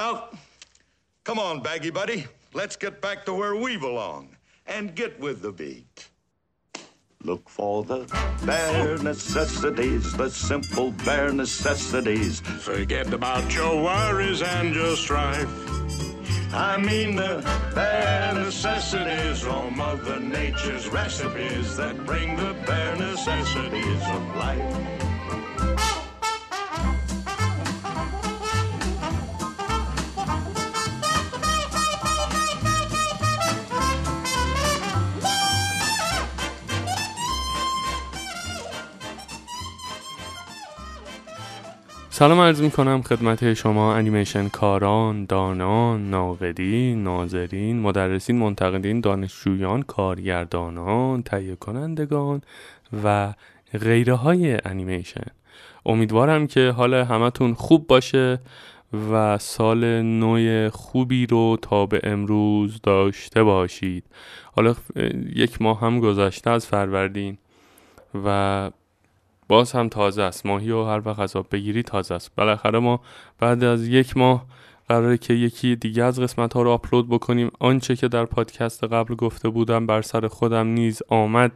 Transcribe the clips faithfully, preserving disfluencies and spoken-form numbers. Well, come on, baggy buddy. Let's get back to where we belong and get with the beat. Look for the bare necessities, the simple bare necessities. Forget about your worries and your strife. I mean the bare necessities, all Mother Nature's recipes that bring the bare necessities of life. سلام عرض میکنم خدمت شما انیمیشن کاران، دانان، ناقدین، ناظرین، مدرسین، منتقدین، دانشجویان، کارگردانان، تهیه کنندگان و غیره های انیمیشن. امیدوارم که حال همتون خوب باشه و سال نو خوبی رو تا به امروز داشته باشید. حالا یک ماه هم گذشته از فروردین و باز هم تازه است. ماهی و هر وقت حساب بگیری تازه است. بالاخره ما بعد از یک ماه قراره که یکی دیگه از قسمت ها رو آپلود بکنیم. آنچه که در پادکست قبل گفته بودم بر سر خودم نیز آمد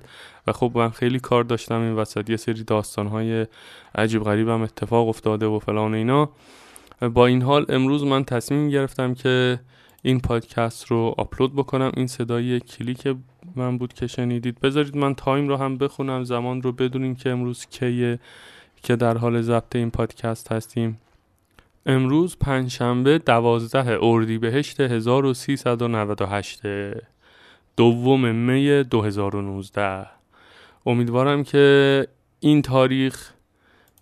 و خب من خیلی کار داشتم این وسط، یه سری داستان های عجیب غریبم اتفاق افتاده و فلان اینا. با این حال امروز من تصمیم گرفتم که این پادکست رو آپلود بکنم. این صدای کلیک من بود که شنیدید. بذارید من تایم رو هم بخونم، زمان رو بدونیم که امروز کیه که در حال ضبط این پادکست هستیم. امروز پنجشنبه دوازده اردیبهشت هزار و سیصد و نود و هشت، دوم می دو هزار و نوزده. امیدوارم که این تاریخ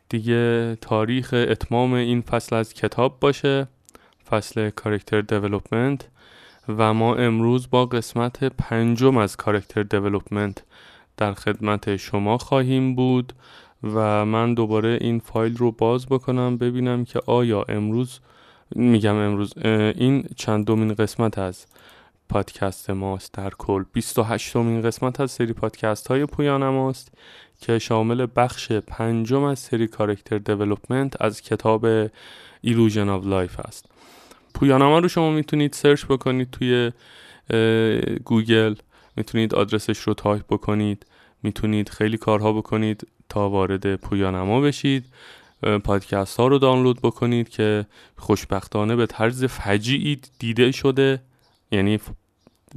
دیگه تاریخ اتمام این فصل از کتاب باشه، فصل کاراکتر دیولپمنت، و ما امروز با قسمت پنجم از کاراکتر دیولپمنت در خدمت شما خواهیم بود و من دوباره این فایل رو باز بکنم ببینم که آیا امروز میگم امروز این چندمین قسمت از پادکست ماست. در کل بیست و هشتمین قسمت از سری پادکست های پویان ماست که شامل بخش پنجم از سری کاراکتر دیولپمنت از کتاب Illusion of Life است. پویانما رو شما میتونید سرچ بکنید توی گوگل، میتونید آدرسش رو تایپ بکنید، میتونید خیلی کارها بکنید تا وارد پویانما بشید، پادکست ها رو دانلود بکنید که خوشبختانه به طرز فجیعی دیده شده، یعنی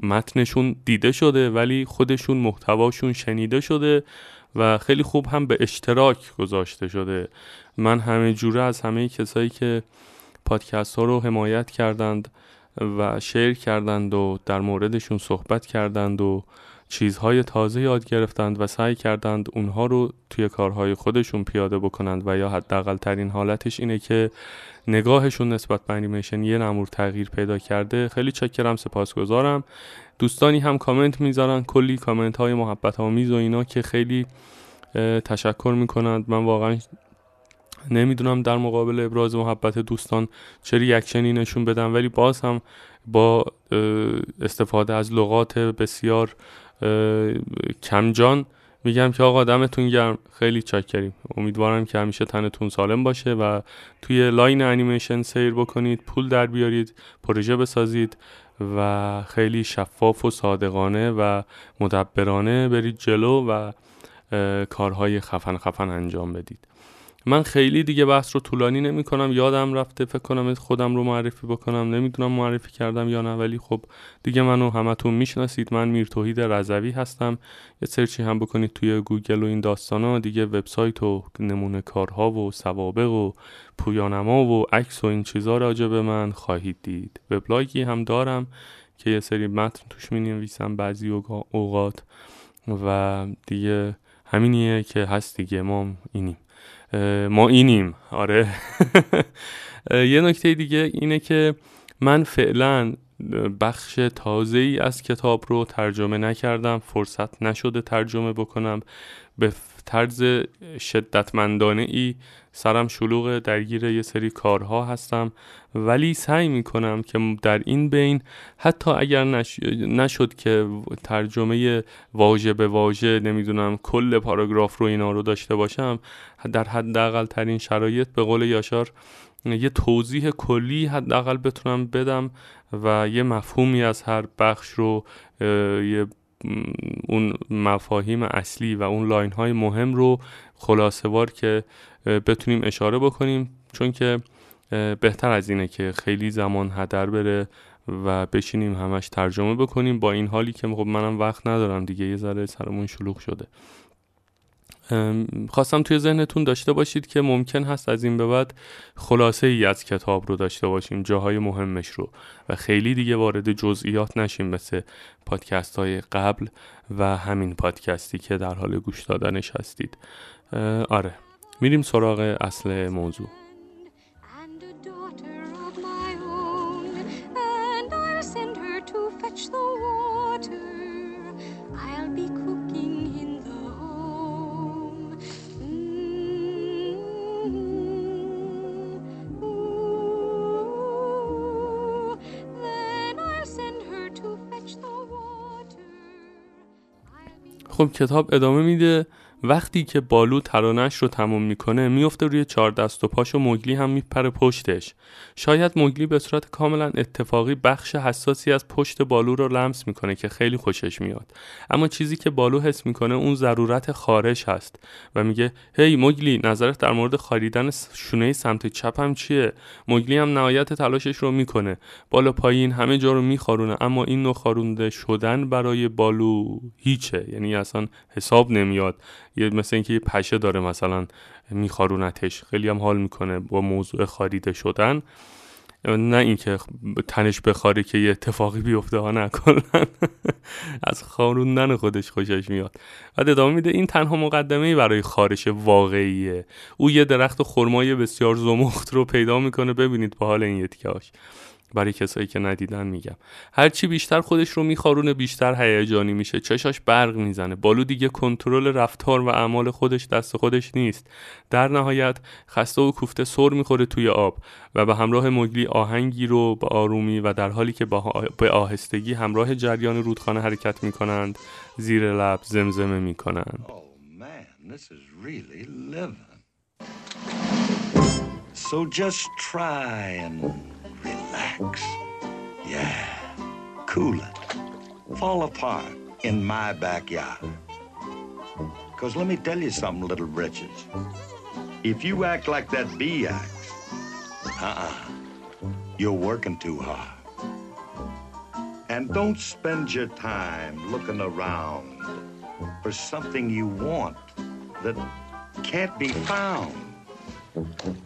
متنشون دیده شده ولی خودشون محتواشون شنیده شده و خیلی خوب هم به اشتراک گذاشته شده. من همه جوره از همه کسایی که پادکست ها رو حمایت کردند و شیر کردند و در موردشون صحبت کردند و چیزهای تازه یاد گرفتند و سعی کردند اونها رو توی کارهای خودشون پیاده بکنند و یا حداقل ترین حالتش اینه که نگاهشون نسبت به انیمیشن یه نمور تغییر پیدا کرده، خیلی چکرم، سپاسگزارم. دوستانی هم کامنت میذارن، کلی کامنت های محبت آمیز و اینا که خیلی تشکر میکنند. من واقعا نمیدونم در مقابل ابراز محبت دوستان چه ریاکشنی نشون بدم، ولی باز هم با استفاده از لغات بسیار کمجان میگم که آقا دمتون گرم، خیلی چاکریم. امیدوارم که همیشه تنتون سالم باشه و توی لاین انیمیشن سیر بکنید، پول در بیارید، پروژه بسازید و خیلی شفاف و صادقانه و مدبرانه برید جلو و کارهای خفن خفن انجام بدید. من خیلی دیگه بحث رو طولانی نمی کنم. یادم رفته، فکر کنم خودم رو معرفی بکنم، نمیدونم معرفی کردم یا نه، ولی خب دیگه منو همتون میشناسید. من میرتوحید رضوی هستم. یه سرچی هم بکنید توی گوگل و این داستانا دیگه، وبسایت و نمونه کارها و سوابق و پویانما و عکس و این چیزا راجع به من خواهید دید. وبلاگی هم دارم که یه سری متن توش می‌نویسم بعضی اوقات و دیگه همینیه که هست دیگه. ما اینیم ما اینیم آره. یه نکته دیگه اینه که من فعلا بخش تازه‌ای از کتاب رو ترجمه نکردم، فرصت نشده ترجمه بکنم. به طرز شدتمندانه ای سرم شلوغ، درگیر یه سری کارها هستم، ولی سعی میکنم که در این بین حتی اگر نش... نشد که ترجمه واژه به واژه نمیدونم کل پاراگراف رو اینا رو داشته باشم، در حداقل ترین شرایط به قول یاشار یه توضیح کلی حداقل بتونم بدم و یه مفهومی از هر بخش رو، یه اون مفاهیم اصلی و اون لاین های مهم رو خلاصه وار که بتونیم اشاره بکنیم، چون که بهتر از اینه که خیلی زمان هدر بره و بشینیم همش ترجمه بکنیم، با این حالی که خب منم وقت ندارم دیگه، یه ذره سرمون شلوغ شده. خواستم توی ذهنتون داشته باشید که ممکن هست از این به بعد خلاصه ای از کتاب رو داشته باشیم، جاهای مهمش رو، و خیلی دیگه وارد جزئیات نشیم مثل پادکست های قبل و همین پادکستی که در حال گوش دادنش هستید. آره، میریم سراغ اصل موضوع. خب کتاب ادامه میده. وقتی که بالو ترانه‌اش رو تموم میکنه میفته روی چهار دست و پاش و موگلی هم میپره پشتش. شاید موگلی به صورت کاملا اتفاقی بخش حساسی از پشت بالو رو لمس میکنه که خیلی خوشش میاد، اما چیزی که بالو حس میکنه اون ضرورت خارش هست و میگه هی موگلی، نظرت در مورد خاریدن شونه سمت چپم چیه؟ موگلی هم نهایت تلاشش رو میکنه، بالا پایین همه جا رو میخارونه، اما این نوع خارونده شدن برای بالو هیچه، یعنی اصلا حساب نمیاد، یه مثل اینکه یه پشه داره مثلا میخارونتش. خیلی هم حال میکنه با موضوع خاریده شدن، نه اینکه تنش بخاره که یه اتفاقی بیفته ها، نکنن از خاروندن خودش خوشش میاد. بعد ادامه میده این تنها مقدمه‌ای برای خارش واقعیه. او یه درخت خرمای بسیار زمخت رو پیدا میکنه، ببینید با حال این یتیکاش، برای کسایی که ندیدن میگم. هرچی بیشتر خودش رو میخارونه بیشتر هیجانی میشه، چشاش برق میزنه. بالو دیگه کنترل رفتار و اعمال خودش دست خودش نیست. در نهایت خسته و کوفته سر میخوره توی آب و به همراه موگلی آهنگی رو به آرومی و در حالی که به آهستگی همراه جریان رودخانه حرکت میکنند زیر لب زمزمه میکنند. Oh man, this is really living. So just try and relax. Yeah. Cool it. Fall apart in my backyard. Because let me tell you something, little wretches. If you act like that bee acts, uh-uh, you're working too hard. And don't spend your time looking around for something you want that can't be found.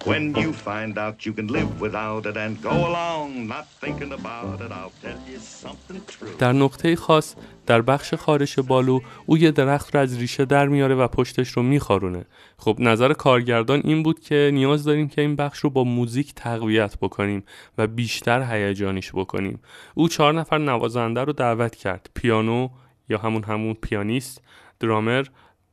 When you find out you can live without it and go along not thinking about it, I'll tell you something true. در نقطه خاص در بخش خارش بالو، او یه درخت رو از ریشه در میاره و پشتش رو میخارونه. خب نظر کارگردان این بود که نیاز داریم که این بخش رو با موزیک تقویت بکنیم و بیشتر هیجانیش بکنیم. او چهار نفر نوازنده رو دعوت کرد: پیانو یا همون همون پیانیست، درامر،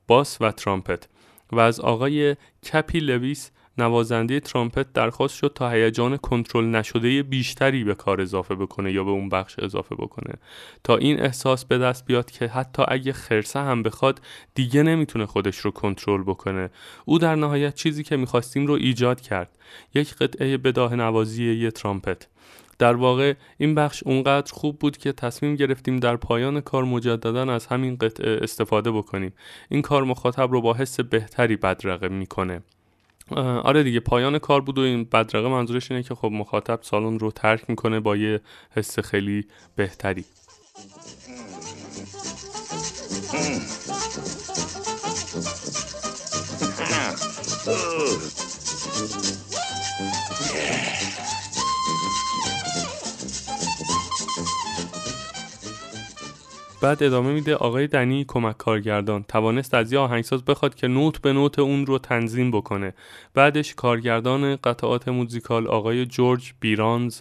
باس و ترامپت. و از آقای کپی لویس نوازنده ترامپت درخواست شد تا هیجان کنترل نشده بیشتری به کار اضافه بکنه یا به اون بخش اضافه بکنه تا این احساس به دست بیاد که حتی اگه خرسه هم بخواد دیگه نمیتونه خودش رو کنترل بکنه. او در نهایت چیزی که میخواستیم رو ایجاد کرد: یک قطعه بداهه نوازی یه ترامپت. در واقع این بخش اونقدر خوب بود که تصمیم گرفتیم در پایان کار مجدداً از همین قطعه استفاده بکنیم. این کار مخاطب رو با حس بهتری بدرقه میکنه. آره دیگه، پایان کار بود و این بدرقه منظورش اینه که خب مخاطب سالن رو ترک میکنه با یه حس خیلی بهتری. بعد ادامه میده آقای دنی کمک کارگردان توانست از یه آهنگساز بخواد که نوت به نوت اون رو تنظیم بکنه. بعدش کارگردان قطعات موزیکال آقای جورج بیرانز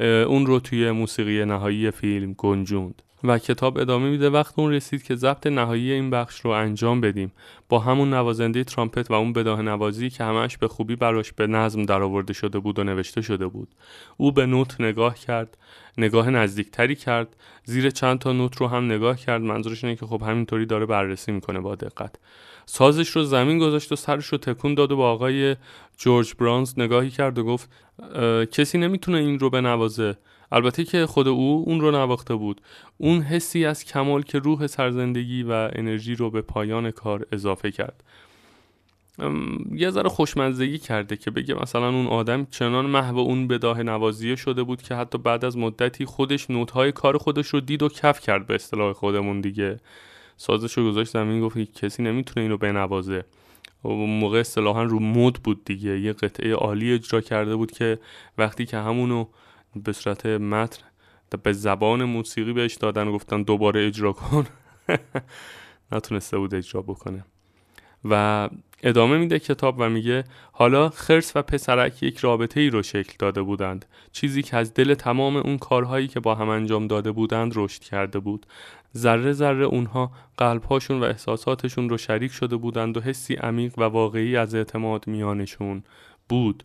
اون رو توی موسیقی نهایی فیلم گنجوند. و کتاب ادامه میده وقت اون رسید که ضبط نهایی این بخش رو انجام بدیم با همون نوازنده ترامپت و اون بداهه نوازی که همش به خوبی براش به نظم درآورده شده بود و نوشته شده بود. او به نوت نگاه کرد، نگاه نزدیکتری کرد، زیر چند تا نوت رو هم نگاه کرد. منظورش اینه که خب همینطوری داره بررسی میکنه با دقت. سازش رو زمین گذاشت و سرش رو تکون داد و با آقای جورج برانز نگاهی کرد و گفت کسی نمیتونه این رو بنوازه. البته که خود او اون رو نواخته بود. اون حسی از کمال که روح سرزندگی و انرژی رو به پایان کار اضافه کرد. یه ذره خوشمزگی کرده که بگه مثلا اون آدم چنان محو اون بداهه نوازی شده بود که حتی بعد از مدتی خودش نوت‌های کار خودش رو دید و کف کرد، به اصطلاح خودمون دیگه. سازش رو گذاشت زمین، گفت کسی نمیتونه اینو بنوازه. اون موقع اصطلاحاً رو مد بود دیگه. یه قطعه عالی اجرا کرده بود که وقتی که همونو به صورت متن به زبان موسیقی بهش دادن و گفتن دوباره اجرا کن، نتونسته بود اجرا بکنه. و ادامه میده کتاب و میگه حالا خرس و پسرک یک رابطه ای رو شکل داده بودند، چیزی که از دل تمام اون کارهایی که با هم انجام داده بودند رشد کرده بود. ذره ذره اونها قلبهاشون و احساساتشون رو شریک شده بودند و حسی عمیق و واقعی از اعتماد میانشون بود.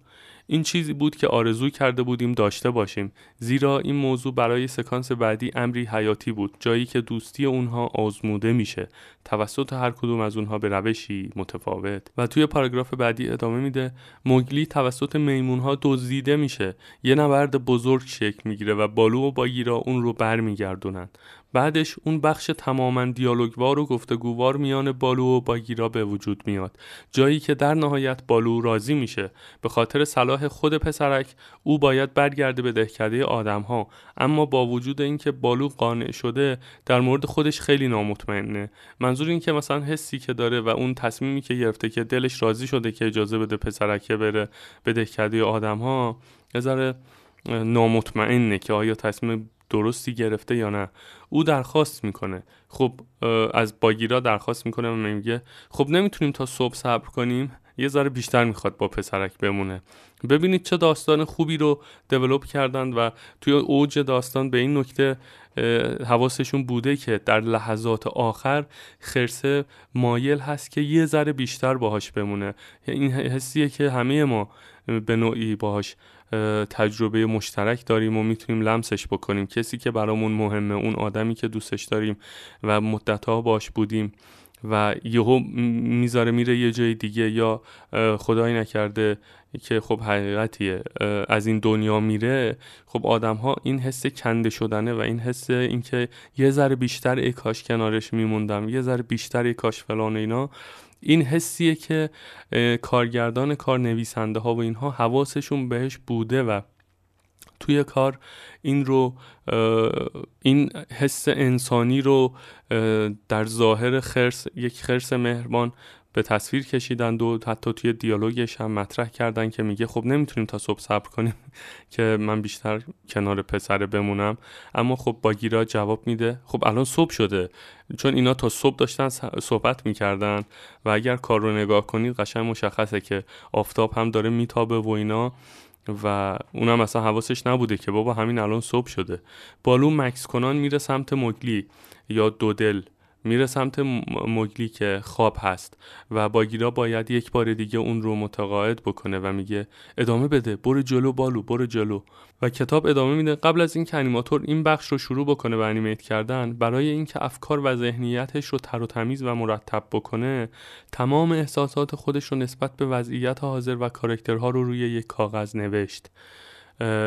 این چیزی بود که آرزو کرده بودیم داشته باشیم، زیرا این موضوع برای سکانس بعدی امری حیاتی بود، جایی که دوستی اونها آزموده میشه توسط هر کدوم از اونها به روشی متفاوت. و توی پاراگراف بعدی ادامه میده موگلی توسط میمونها دزدیده میشه، یه نبرد بزرگ شکل میگیره و بالو و باگیرا اون رو برمیگردونن. بعدش اون بخش تماماً دیالوگوار و گفتگووار میان بالو و باگیرا به وجود میاد، جایی که در نهایت بالو راضی میشه. به خاطر صلاح خود پسرک او باید برگرده به دهکده آدم‌ها، اما با وجود اینکه بالو قانع شده در مورد خودش خیلی نامطمئنه. منظور این که مثلا حسی که داره و اون تصمیمی که گرفته که دلش راضی شده که اجازه بده پسرک بره به دهکده آدم‌ها، یه ذره نامطمئنه که آیا تصمیم درستی گرفته یا نه. او درخواست میکنه، خب از باگیرا درخواست میکنه و میگه خب نمیتونیم تا صبح صبر کنیم، یه ذره بیشتر میخواد با پسرک بمونه. ببینید چه داستان خوبی رو دیولپ کردن و توی اوج داستان به این نکته حواسشون بوده که در لحظات آخر خرسه مایل هست که یه ذره بیشتر باهاش بمونه. این حسیه که همه ما به نوعی باهاش تجربه مشترک داریم و میتونیم لمسش بکنیم. کسی که برامون مهمه، اون آدمی که دوستش داریم و مدت‌ها باش بودیم و یهو میذاره میره یه جای دیگه، یا خدایی نکرده که خب حقیقتیه از این دنیا میره. خب آدم‌ها این حس کنده شدنه و این حس اینکه یه ذره بیشتر ای کاش کنارش میموندم، یه ذره بیشتر ای کاش فلان، اینا این حسیه که کارگردان کار نویسنده ها و اینها حواسشون بهش بوده و توی کار این رو این حس انسانی رو در ظاهر خرس، یک خرس مهربان، به تصویر کشیدند و حتی توی دیالوگش هم مطرح کردن که میگه خب نمیتونیم تا صبح صبر کنیم که من بیشتر کنار پسر بمونم. اما خب باگیرا جواب میده خب الان صبح شده، چون اینا تا صبح داشتن صحبت میکردن و اگر کار رو نگاه کنید قشنگ مشخصه که آفتاب هم داره میتابه و اینا، و اونم اصلا حواسش نبوده که بابا همین الان صبح شده. بالو مکس کنان میره سمت موگلی، یا دودل میره سمت موگلی که خواب هست و باگیرا باید یک بار دیگه اون رو متقاعد بکنه و میگه ادامه بده، برو جلو بالو، برو جلو. و کتاب ادامه میده قبل از این که انیماتور این بخش رو شروع بکنه و انیمیت کردن، برای اینکه افکار و ذهنیتش رو تر و تمیز و مرتب بکنه، تمام احساسات خودش رو نسبت به وضعیت حاضر و کاراکترها رو روی یک کاغذ نوشت.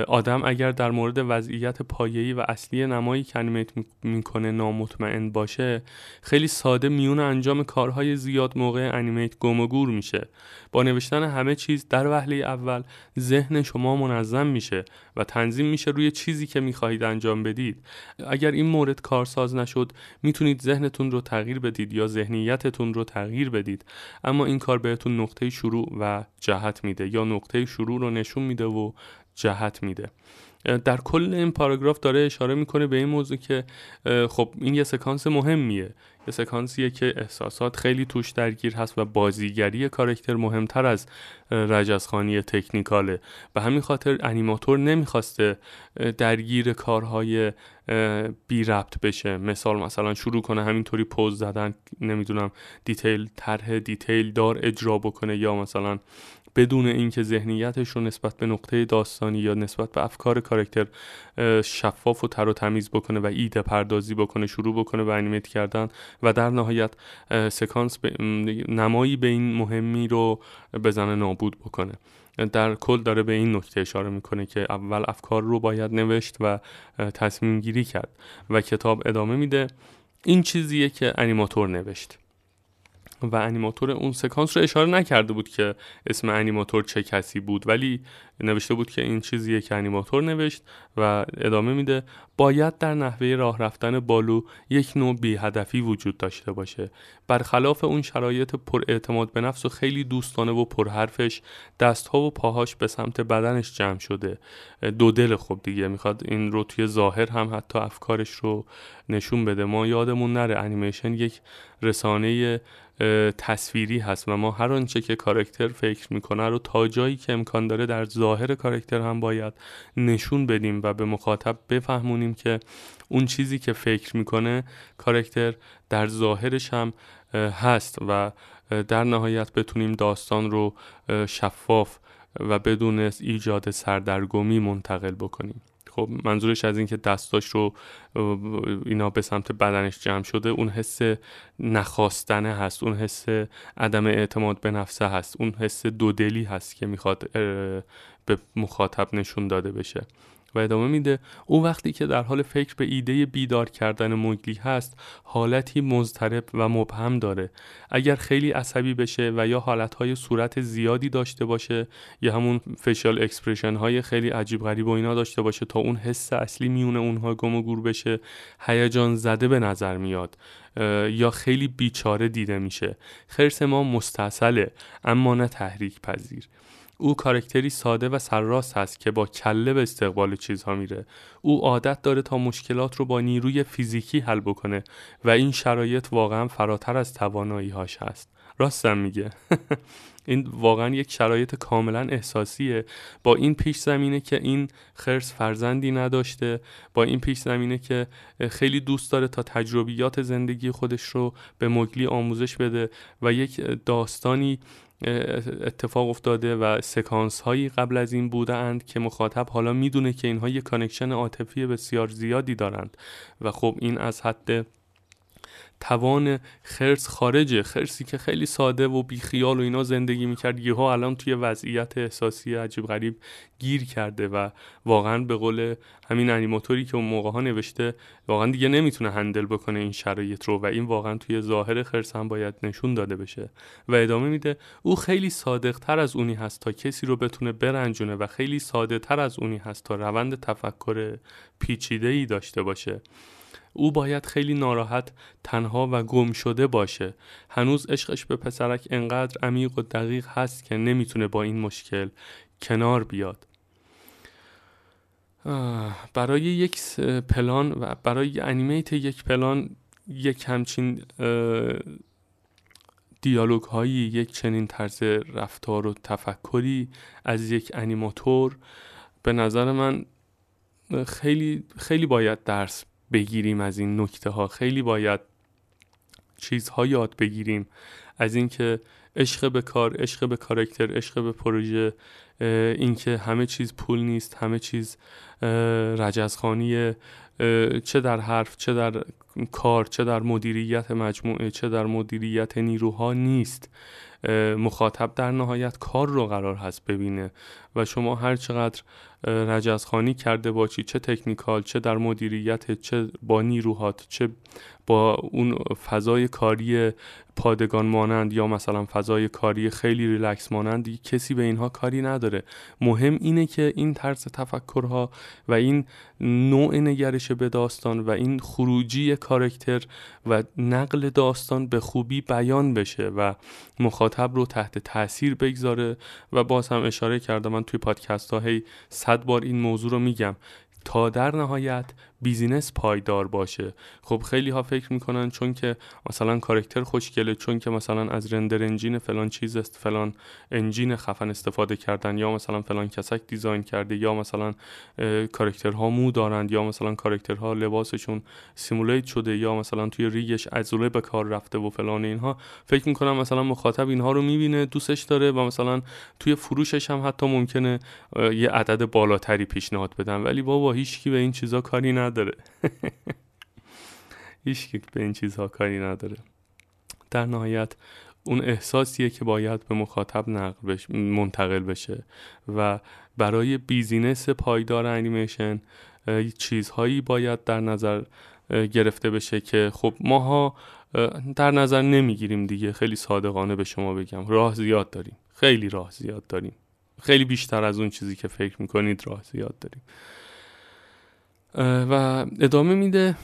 آدم اگر در مورد وضعیت پایه‌ای و اصلی نمایی که انیمیت میکنه نامطمئن باشه، خیلی ساده میون انجام کارهای زیاد موقع انیمیت گم و گور میشه. با نوشتن همه چیز در وهله اول ذهن شما منظم میشه و تنظیم میشه روی چیزی که میخواهید انجام بدید. اگر این مورد کارساز نشد، میتونید ذهنتون رو تغییر بدید یا ذهنیتتون رو تغییر بدید، اما این کار بهتون نقطه شروع و جهت میده، یا نقطه شروع رو نشون میده و جهت میده. در کل این پاراگراف داره اشاره میکنه به این موضوع که خب این یه سکانس مهمیه، یه سکانسیه که احساسات خیلی توش درگیر هست و بازیگری کاراکتر مهمتر از رجزخوانی تکنیکاله. به همین خاطر انیماتور نمیخواسته درگیر کارهای بی ربط بشه، مثال مثلا شروع کنه همینطوری پوز زدن، نمیدونم دیتیل طرح دیتیل دار اجرا بکنه، یا مثلا بدون اینکه ذهنیتش رو نسبت به نقطه داستانی یا نسبت به افکار کاراکتر شفاف و تر و تمیز بکنه و ایده پردازی بکنه، شروع بکنه و انیمیت کردن و در نهایت سکانس نمایی به این مهمی رو بزنه نابود بکنه. در کل داره به این نکته اشاره میکنه که اول افکار رو باید نوشت و تصمیم گیری کرد. و کتاب ادامه میده این چیزیه که انیماتور نوشت و انیماتور اون سکانس رو اشاره نکرده بود که اسم انیماتور چه کسی بود، ولی نوشته بود که این چیزیه که انیماتور نوشت. و ادامه میده باید در نحوه راه رفتن بالو یک نوع بی‌هدفی وجود داشته باشه، برخلاف اون شرایط پر اعتماد به نفس و خیلی دوستانه و پرحرفش، دستها و پاهاش به سمت بدنش جمع شده، دو دل. خب دیگه میخواد این رو توی ظاهر هم حتی افکارش رو نشون بده. ما یادمون نره انیمیشن یک رسانه تصویری هست و ما هر آنچه که کاراکتر فکر میکنه رو تا جایی که امکان داره در ظاهر کاراکتر هم باید نشون بدیم و به مخاطب بفهمونیم که اون چیزی که فکر میکنه کاراکتر در ظاهرش هم هست و در نهایت بتونیم داستان رو شفاف و بدون ایجاد سردرگمی منتقل بکنیم. خب منظورش از این که دستاش رو اینا به سمت بدنش جمع شده، اون حس نخواستنه هست، اون حس عدم اعتماد به نفسه هست، اون حس دودلی هست که میخواد به مخاطب نشون داده بشه. و ادامه میده او وقتی که در حال فکر به ایده بیدار کردن موگلی هست حالتی مضطرب و مبهم داره. اگر خیلی عصبی بشه و یا حالتهای صورت زیادی داشته باشه یا همون فیشیال اکسپریشن های خیلی عجیب غریب و اینا داشته باشه تا اون حس اصلی میونه اونها گم و گور بشه، هیجان زده به نظر میاد یا خیلی بیچاره دیده میشه. خرس ما مستاصله اما نه تحریک پذیر. او کاراکتری ساده و سرراست هست که با کله به استقبال چیزها میره. او عادت داره تا مشکلات رو با نیروی فیزیکی حل بکنه و این شرایط واقعا فراتر از توانایی‌هاش هست. راستم میگه. این واقعا یک شرایط کاملا احساسیه، با این پیش زمینه که این خرس فرزندی نداشته، با این پیش زمینه که خیلی دوست داره تا تجربیات زندگی خودش رو به موگلی آموزش بده و یک داستانی اتفاق افتاده و سکانس هایی قبل از این بودند که مخاطب حالا میدونه که اینها یک کانکشن عاطفی بسیار زیادی دارند و خب این از حد توان خرس خارجه. خرسی که خیلی ساده و بیخیال و اینا زندگی میکرد یهو الان توی وضعیت احساسی عجیب غریب گیر کرده و واقعا به قول همین انیماتوری که اون موقع ها نوشته واقعا دیگه نمیتونه هندل بکنه این شرایط رو و این واقعا توی ظاهر خرس هم باید نشون داده بشه. و ادامه میده او خیلی صادق تر از اونی هست تا کسی رو بتونه برنجونه و خیلی ساده تر از اونی هست تا روند تفکر پیچیده‌ای داشته باشه. او باید خیلی ناراحت، تنها و گم شده باشه. هنوز عشقش به پسرک انقدر عمیق و دقیق هست که نمیتونه با این مشکل کنار بیاد. برای یک پلان و برای انیمیت یک پلان یک همچین دیالوگ هایی، یک چنین طرز رفتار و تفکری از یک انیماتور به نظر من خیلی خیلی باید درس بگیریم از این نکته ها. خیلی باید چیزها یاد بگیریم از این که عشق به کار، عشق به کاراکتر، عشق به پروژه، این که همه چیز پول نیست، همه چیز رجزخانیه، چه در حرف، چه در کار، چه در مدیریت مجموعه، چه در مدیریت نیروها نیست. مخاطب در نهایت کار رو قرار هست ببینه و شما هر چقدر رجزخانی کرده باشی، چه تکنیکال، چه در مدیریت، چه با نیروهات، چه با اون فضای کاری پادگان مانند یا مثلا فضای کاری خیلی ریلکس مانند، کسی به اینها کاری نداره. مهم اینه که این طرز تفکرها و این نوع نگرش به داستان و این خروجی کاراکتر و نقل داستان به خوبی بیان بشه و مخاطب رو تحت تاثیر بگذاره. و باز هم اشاره کردم من توی پادکست ها هی صد بار این موضوع رو میگم تا در نهایت بیزینس پایدار باشه. خب خیلی ها فکر میکنن چون که مثلا کاراکتر خوشگله، چون که مثلا از رندر انجین فلان چیز است، فلان انجین خفن استفاده کردن، یا مثلا فلان کسک دیزاین کرده، یا مثلا کاراکترها مو دارند، یا مثلا کاراکترها لباسشون سیمولیت شده، یا مثلا توی ریگش عضله به کار رفته و فلان. اینها فکر میکنم مثلا مخاطب اینها رو میبینه، دوستش داره و مثلا توی فروشش هم حتی ممکنه یه عدد بالاتری پیشنهاد بدن، ولی بابا هیچکی به این چیزا کاری نداره. هیچکی به این چیزها کاری نداره. در نهایت اون احساسیه که باید به مخاطب نقل بشه، منتقل بشه، و برای بیزینس پایدار انیمیشن چیزهایی باید در نظر گرفته بشه که خب ماها در نظر نمیگیریم دیگه. خیلی صادقانه به شما بگم، راه زیاد داریم، خیلی راه زیاد داریم، خیلی بیشتر از اون چیزی که فکر میکنید راه زیاد داریم. و ادامه میده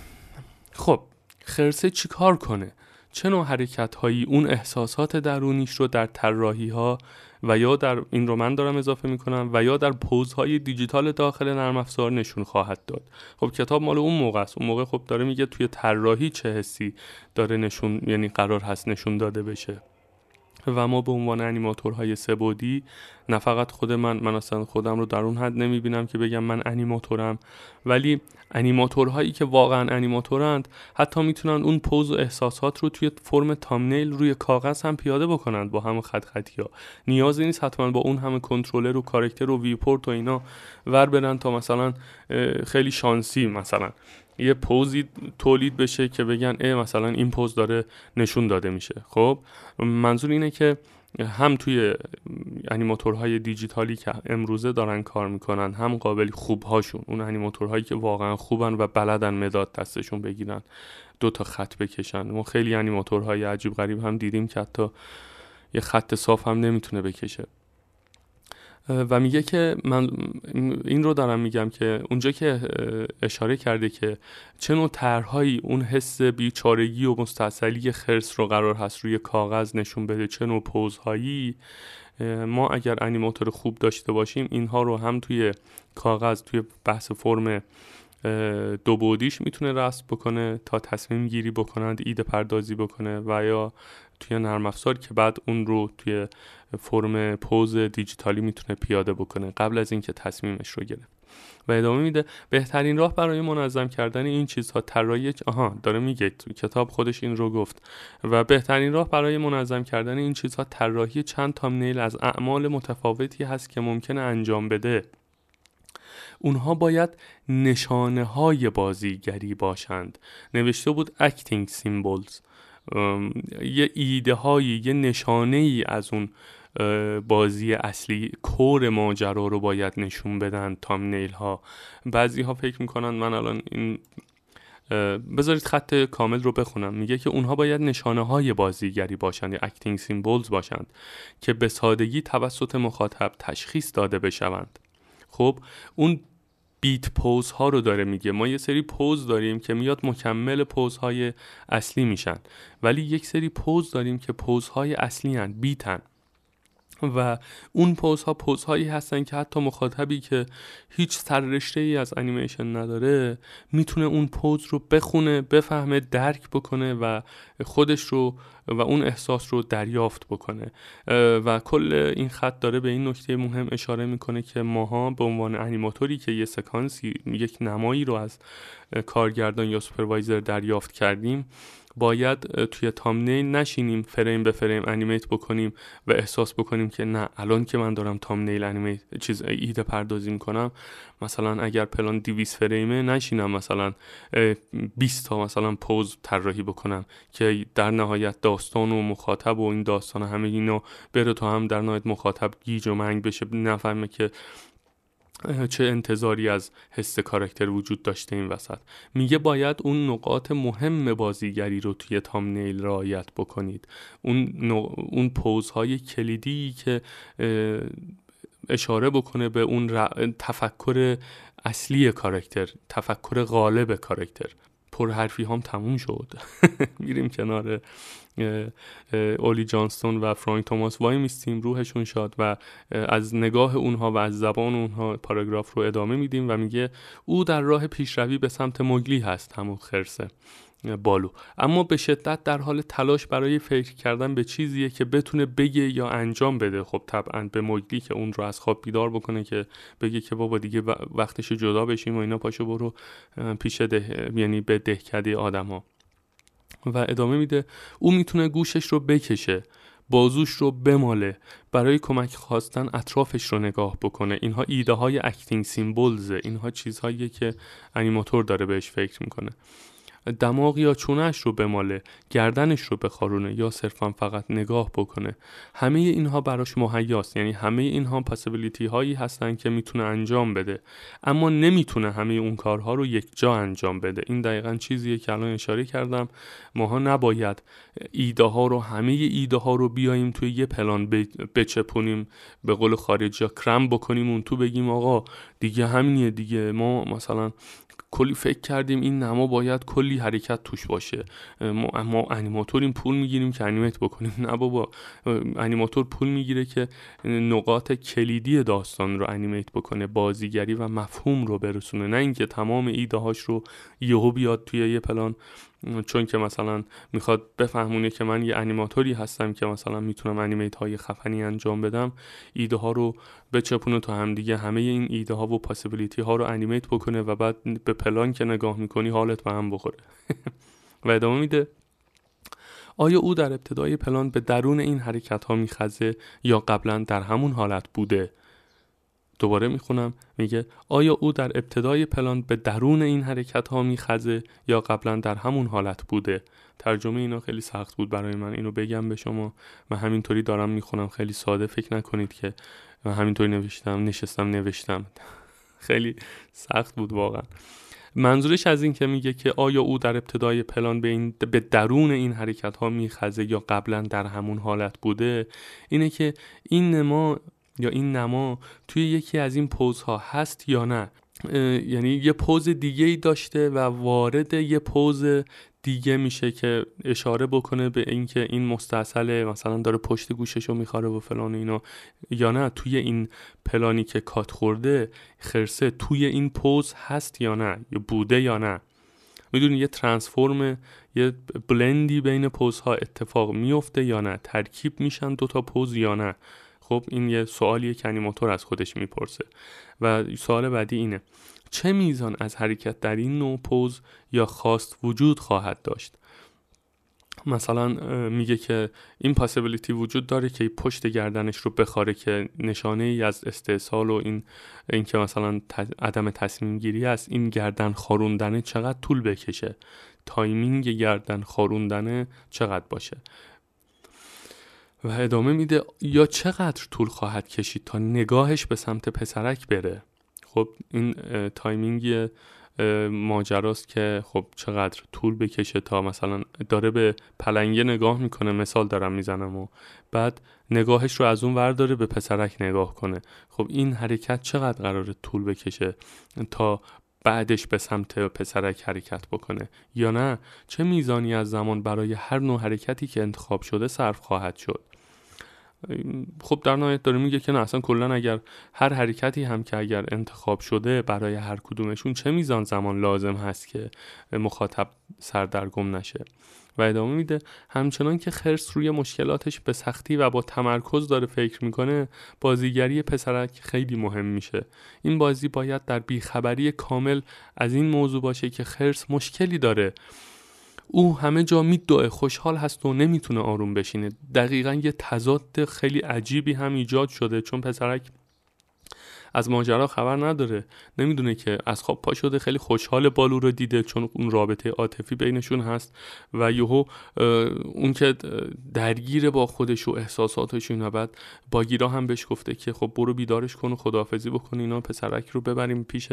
خب خرسه چی کار کنه؟ چه نوع حرکت هایی اون احساسات درونیش رو در طراحی ها و یا در این رو من دارم اضافه میکنم و یا در پوزهای دیجیتال داخل نرم افزار نشون خواهد داد. خب کتاب مال اون موقع است، اون موقع خب داره میگه توی طراحی چه حسی داره نشون، یعنی قرار هست نشون داده بشه. و ما به عنوان انیماتورهای سه‌بعدی، نه فقط خود من من اصلا خودم رو در اون حد نمیبینم که بگم من انیماتورم، ولی انیماتورهایی که واقعا انیماتورند حتی میتونن اون پوز و احساسات رو توی فرم تامنیل روی کاغذ هم پیاده بکنند با همون خط خطی‌ها. نیازی نیست حتما با اون همه کنترلر و کاراکتر و ویپورت و اینا ور برن تا مثلا خیلی شانسی مثلا یه پوزی تولید بشه که بگن اه مثلا این پوز داره نشون داده میشه. خب منظور اینه که هم توی انیماتورهای دیجیتالی که امروزه دارن کار میکنن، هم قابل خوبهاشون، اون انیماتورهایی که واقعا خوبن و بلدن مداد دستشون بگیرن، دو تا خط بکشن. ما خیلی انیماتورهای عجیب غریب هم دیدیم که حتی یه خط صاف هم نمیتونه بکشه. و میگه که من این رو دارم میگم که اونجا که اشاره کرده که چه نوع طرحهایی اون حس بیچارگی و مستعسلی خرس رو قرار هست روی کاغذ نشون بده، چه نوع پوزهایی، ما اگر انیماتور خوب داشته باشیم اینها رو هم توی کاغذ، توی بحث فرم دو بعدیش میتونه رسم بکنه تا تصمیم گیری بکنند، ایده پردازی بکنه، و یا توی نرم افزار که بعد اون رو توی فرم پوز دیجیتالی میتونه پیاده بکنه قبل از اینکه تصمیمش رو گرفت. و ادامه میده بهترین راه برای منظم کردن این چیزها طراحی، آها داره میگه کتاب خودش این رو گفت، و بهترین راه برای منظم کردن این چیزها طراحی چند تامنیل از اعمال متفاوتی هست که ممکنه انجام بده. اونها باید نشانه های بازیگری باشند. نوشته بود اکتینگ سیمبولز، یه ایده هایی، یه نشانه ای از اون بازی اصلی، کور ماجرا رو باید نشون بدن تامنیل ها. بعضی ها فکر میکنن من الان این بذارید خط کامل رو بخونم. میگه که اونها باید نشانه های بازیگری باشند یا اکتینگ سیمبولز باشند که به سادگی توسط مخاطب تشخیص داده بشوند. خب اون بیت پوز ها رو داره میگه. ما یه سری پوز داریم که میاد مکمل پوز های اصلی میشن، ولی یک سری پوز داریم که پوز های اصلی هن، بیتن، و اون پوز ها پوز هایی هستن که حتی مخاطبی که هیچ سررشته ای از انیمیشن نداره میتونه اون پوز رو بخونه، بفهمه، درک بکنه و خودش رو و اون احساس رو دریافت بکنه. و کل این خط داره به این نکته مهم اشاره میکنه که ماها به عنوان انیماتوری که یه سکانسی، یک نمایی رو از کارگردان یا سوپروایزر دریافت کردیم، باید توی تامنیل نشینیم فریم به فریم انیمیت بکنیم و احساس بکنیم که نه الان که من دارم تامنیل انیمیت چیز ایده پردازی میکنم، مثلا اگر پلان دویست فریمه نشینم مثلا بیست تا مثلا پوز طراحی بکنم که در نهایت داستان و مخاطب و این داستان همه اینا بره تا هم در نهایت مخاطب گیج و منگ بشه، نفهمه که چه انتظاری از حس کاراکتر وجود داشته این وسط. میگه باید اون نقاط مهم بازیگری رو توی تامنیل رعایت بکنید، اون اون پوزهای کلیدی که اشاره بکنه به اون تفکر اصلی کاراکتر، تفکر غالب کاراکتر. پرحرفی هم تموم شد. میریم کنار اولی جانستون و فرانک توماس وای میستیم، روحشون شاد، و از نگاه اونها و از زبان اونها پاراگراف رو ادامه میدیم و میگه او در راه پیشروی به سمت مگلی هست، همون خرسه بالو، اما به شدت در حال تلاش برای فکر کردن به چیزیه که بتونه بگه یا انجام بده. خب طبعا به مگلی که اون رو از خواب بیدار بکنه، که بگه که بابا دیگه وقتش جدا بشیم و اینا، پاشو برو پیش ده، یعنی به دهکده آدما. و ادامه میده او میتونه گوشش رو بکشه، بازوش رو بماله، برای کمک خواستن اطرافش رو نگاه بکنه. اینها ایده های اکتینگ سیمبولزه، اینها چیزهاییه که انیماتور داره بهش فکر میکنه. دماغ یا چونهش رو بماله، گردنش رو بخارونه، یا صرفا فقط نگاه بکنه. همه اینها براش مهیاست، یعنی همه اینها پاسیبیلیتی هایی هستن که میتونه انجام بده، اما نمیتونه همه اون کارها رو یک جا انجام بده. این دقیقاً چیزیه که الان اشاره کردم، ماها نباید ایده ها رو، همه ایده ها رو بیایم توی یه پلان بچپونیم، به قول خارجی کرم بکنیم اون تو، بگیم آقا دیگه همینیه دیگه، ما مثلا کلی فکر کردیم این نما باید کلی حرکت توش باشه، ما, ما انیماتوریم پول میگیریم که انیمیت بکنیم. نه بابا، انیماتور پول میگیره که نقاط کلیدی داستان رو انیمیت بکنه، بازیگری و مفهوم رو برسونه، نه اینکه تمام ایده هاش رو یهو بیاد توی یه پلان، چون که مثلا میخواد بفهمونه که من یه انیماتوری هستم که مثلا میتونم انیمیت های خفنی انجام بدم، ایده ها رو بچپونه تو هم دیگه، همه این ایده ها و پاسیبیلیتی ها رو انیمیت بکنه و بعد به پلان که نگاه میکنی حالت به هم بخوره. و ادامه میده آیا او در ابتدای پلان به درون این حرکت ها میخزه یا قبلا در همون حالت بوده؟ دوباره میخونم، میگه آیا او در ابتدای پلان به درون این حرکت ها میخزه یا قبلا در همون حالت بوده؟ ترجمه اینا خیلی سخت بود برای من اینو بگم به شما، من همینطوری دارم میخونم، خیلی ساده فکر نکنید که من همینطوری نوشتم نشستم نوشتم. خیلی سخت بود واقعا. منظورش از این که میگه که آیا او در ابتدای پلان به, این به درون این حرکت ها میخزه یا قبلا در همون حالت بوده، اینه که این ما یا این نما توی یکی از این پوزها هست یا نه، یعنی یه پوز دیگه‌ای داشته و وارد یه پوز دیگه میشه که اشاره بکنه به اینکه این, این مستاصله، مثلا داره پشت گوششو میخاره و فلان اینا، یا نه توی این پلانی که کات خورده خرسه توی این پوز هست یا نه، یا بوده یا نه. میدونی یه ترانسفورم، یه بلندی بین پوزها اتفاق میفته یا نه، ترکیب میشن دوتا پوز یا نه. خب این یه سوالیه که انیماتور از خودش میپرسه. و سوال بعدی اینه چه میزان از حرکت در این نوع پوز یا خواست وجود خواهد داشت؟ مثلا میگه که این پاسیبیلیتی وجود داره که پشت گردنش رو بخاره که نشانه ای از استحصال و این اینکه مثلا عدم تصمیم گیری است. این گردن خاروندنه چقدر طول بکشه، تایمینگ گردن خاروندنه چقدر باشه. و ادامه میده یا چقدر طول خواهد کشید تا نگاهش به سمت پسرک بره. خب این تایمینگ ماجراست که خب چقدر طول بکشه تا مثلا داره به پلنگه نگاه میکنه، مثال دارم میزنم، و بعد نگاهش رو از اون ورداره به پسرک نگاه کنه. خب این حرکت چقدر قراره طول بکشه تا بعدش به سمت پسرک حرکت بکنه یا نه؟ چه میزانی از زمان برای هر نوع حرکتی که انتخاب شده صرف خواهد شد؟ خب در نهایت داره میگه که نه اصلا کلا اگر هر حرکتی هم که اگر انتخاب شده برای هر کدومشون چه میزان زمان لازم هست که مخاطب سردرگم نشه. و ادامه میده همچنان که خرس روی مشکلاتش به سختی و با تمرکز داره فکر میکنه، بازیگری پسرک خیلی مهم میشه. این بازی باید در بیخبری کامل از این موضوع باشه که خرس مشکلی داره، او همه جا میدوه، خوشحال هست و نمیتونه آروم بشینه. دقیقاً یه تضاد خیلی عجیبی هم ایجاد شده، چون پسرک از ماجرا خبر نداره، نمیدونه که از خواب پا شده خیلی خوشحال بالو رو دیده، چون اون رابطه عاطفی بینشون هست، و یهو اون که درگیره با خودش و احساساتش، اینا بعد باگیرا هم بهش گفته که خب برو بیدارش کن و خداحافظی بکن اینا، پسرک رو ببریم پیش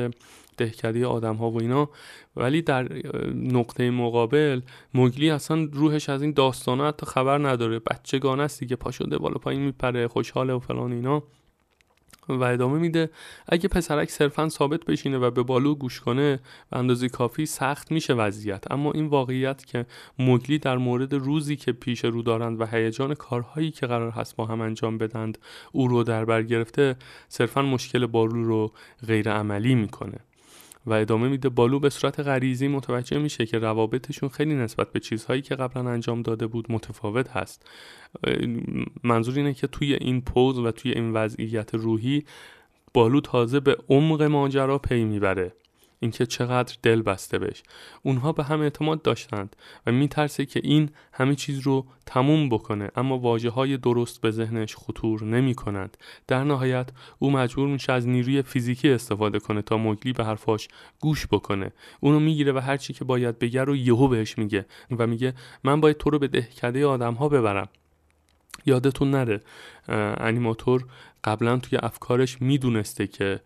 دهکده آدم‌ها و اینا. ولی در نقطه مقابل مگلی اصلا روحش از این داستانا حتی خبر نداره، بچگانه است دیگه، پا شده بالا پایین میپره، خوشحاله و فلان اینا. و ادامه میده اگه پسرک صرفاً ثابت بشینه و به بالو گوش کنه و اندازه کافی سخت میشه وضعیت. اما این واقعیت که موگلی در مورد روزی که پیش رو دارند و هیجان کارهایی که قرار هست با هم انجام بدند او رو در بر گرفته، صرفاً مشکل بالو رو غیر عملی میکنه. و ادامه میده بالو به صورت غریزی متوجه میشه که روابطشون خیلی نسبت به چیزهایی که قبلا انجام داده بود متفاوت هست. منظور اینه که توی این پوز و توی این وضعیت روحی بالو تازه به عمق ماجرا پی میبره، اینکه چقدر دل بسته بهش. اونها به هم اعتماد داشتند و میترسه که این همه چیز رو تموم بکنه، اما واژه‌های درست به ذهنش خطور نمی‌کنند. در نهایت او مجبور میشه از نیروی فیزیکی استفاده کنه تا موگلی به حرفاش گوش بکنه. اونو میگیره و هر چی که باید بگه رو یهو بهش میگه و میگه من باید تو رو به دهکده آدم‌ها ببرم. یادتون نره انیماتور قبلا توی افکارش میدونسته که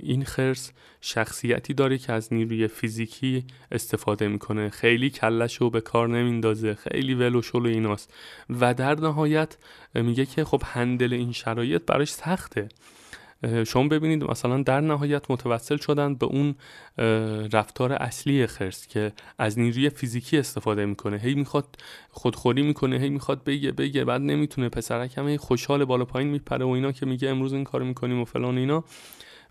این خرس شخصیتی داره که از نیروی فیزیکی استفاده میکنه، خیلی کلشو به کار نمیندازه، خیلی ول و شل ایناست و در نهایت میگه که خب هندل این شرایط براش سخته. شما ببینید مثلا در نهایت متوسل شدن به اون رفتار اصلی خرس که از نیروی فیزیکی استفاده میکنه، هی میخواد خودخوری میکنه، هی میخواد بگه بگه بعد نمیتونه، پسرک هم هی خوشحال بالا پایین میپره و اینا که میگه امروز این کارو میکنیم و فلان اینا،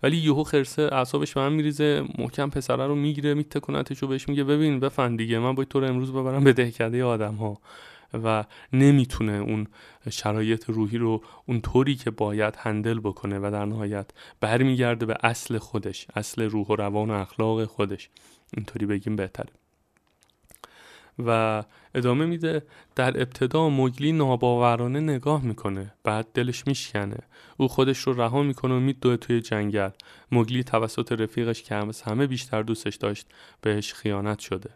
ولی یهو خرسه اعصابش به هم میریزه، محکم پسره رو میگیره، میتکونتش و بهش میگه ببین بفهم دیگه، من باید تو رو امروز ببرم به دهکده آدم‌ها و نمیتونه اون شرایط روحی رو اون طوری که باید هندل بکنه و در نهایت برمیگرده به اصل خودش، اصل روح و روان و اخلاق خودش، اینطوری بگیم بهتره. و ادامه میده در ابتدا موگلی ناباورانه نگاه میکنه، بعد دلش میشکنه، او خودش رو رها میکنه و میدوه توی جنگل. موگلی توسط رفیقش که از همه بیشتر دوستش داشت بهش خیانت شده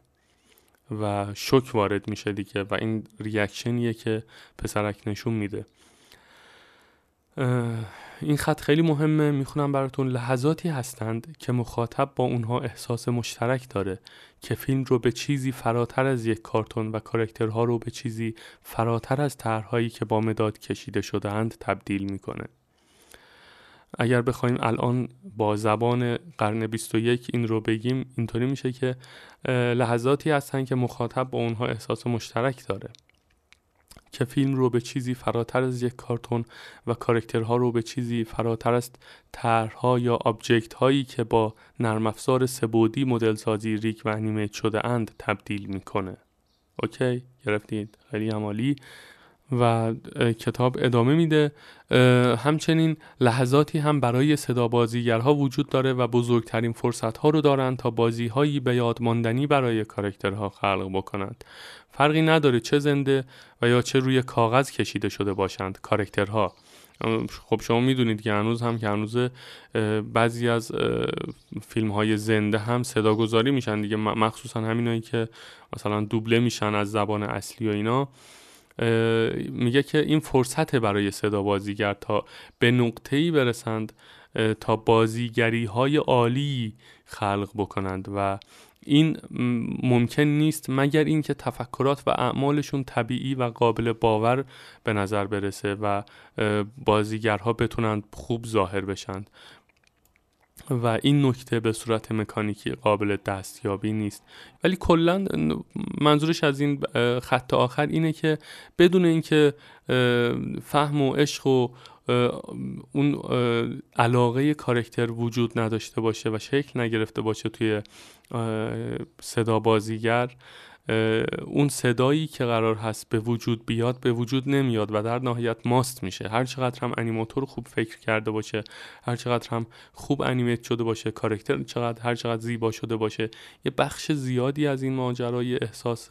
و شوک وارد میشه دیگه و این ریاکشنیه که پسرک نشون میده. این خط خیلی مهمه، میخونم براتون. لحظاتی هستند که مخاطب با اونها احساس مشترک داره که فیلم رو به چیزی فراتر از یک کارتون و کاراکترها رو به چیزی فراتر از طرح‌هایی که با مداد کشیده شده‌اند تبدیل میکنه. اگر بخوایم الان با زبان قرن بیست و یک این رو بگیم اینطوری میشه که لحظاتی هستن که مخاطب با اونها احساس مشترک داره که فیلم رو به چیزی فراتر از یک کارتون و کاراکترها رو به چیزی فراتر از طرح‌ها یا آبجکت هایی که با نرم افزار سه‌بعدی مدل سازی ریگ و انیمیت شده اند تبدیل میکنه. اوکی گرفتید؟ خیلی عالی. و کتاب ادامه میده همچنین لحظاتی هم برای صدا بازیگرها وجود داره و بزرگترین فرصتها رو دارن تا بازیهایی به یاد ماندنی برای کاراکترها خلق بکنند. فرقی نداره چه زنده و یا چه روی کاغذ کشیده شده باشند کاراکترها. خب شما میدونید که هنوز هم که هنوز بعضی از فیلم های زنده هم صدا گذاری میشن دیگه، مخصوصا همینایی که مثلا دوبله میشن از زبان اصلی و اینا. میگه که این فرصت برای صدا بازیگر تا به نقطه‌ای برسند تا بازیگری‌های عالی خلق بکنند و این ممکن نیست مگر اینکه تفکرات و اعمالشون طبیعی و قابل باور به نظر برسه و بازیگرها بتونند خوب ظاهر بشند و این نکته به صورت مکانیکی قابل دستیابی نیست. ولی کلا منظورش از این خط آخر اینه که بدون اینکه فهم و عشق و اون علاقه کاراکتر وجود نداشته باشه و شکل نگرفته باشه توی صدا بازیگر، اون صدایی که قرار هست به وجود بیاد به وجود نمیاد و در نهایت ماست میشه. هر چقدر هم انیماتور خوب فکر کرده باشه، هر چقدر هم خوب انیمیت شده باشه کاراکتر، چقدر هر چقدر زیبا شده باشه، یه بخش زیادی از این ماجرای احساس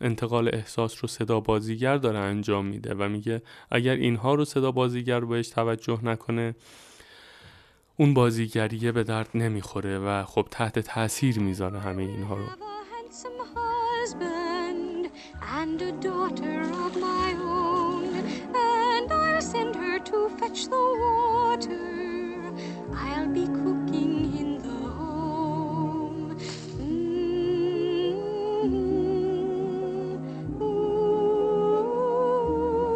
انتقال احساس رو صدا بازیگر داره انجام میده و میگه اگر اینها رو صدا بازیگر بهش توجه نکنه اون بازیگریه به درد نمیخوره و خب تحت تاثیر میذاره همه اینها رو. And a daughter of my own, and I'll send her to fetch the water. I'll be cooking in the home. Mm-hmm. Ooh.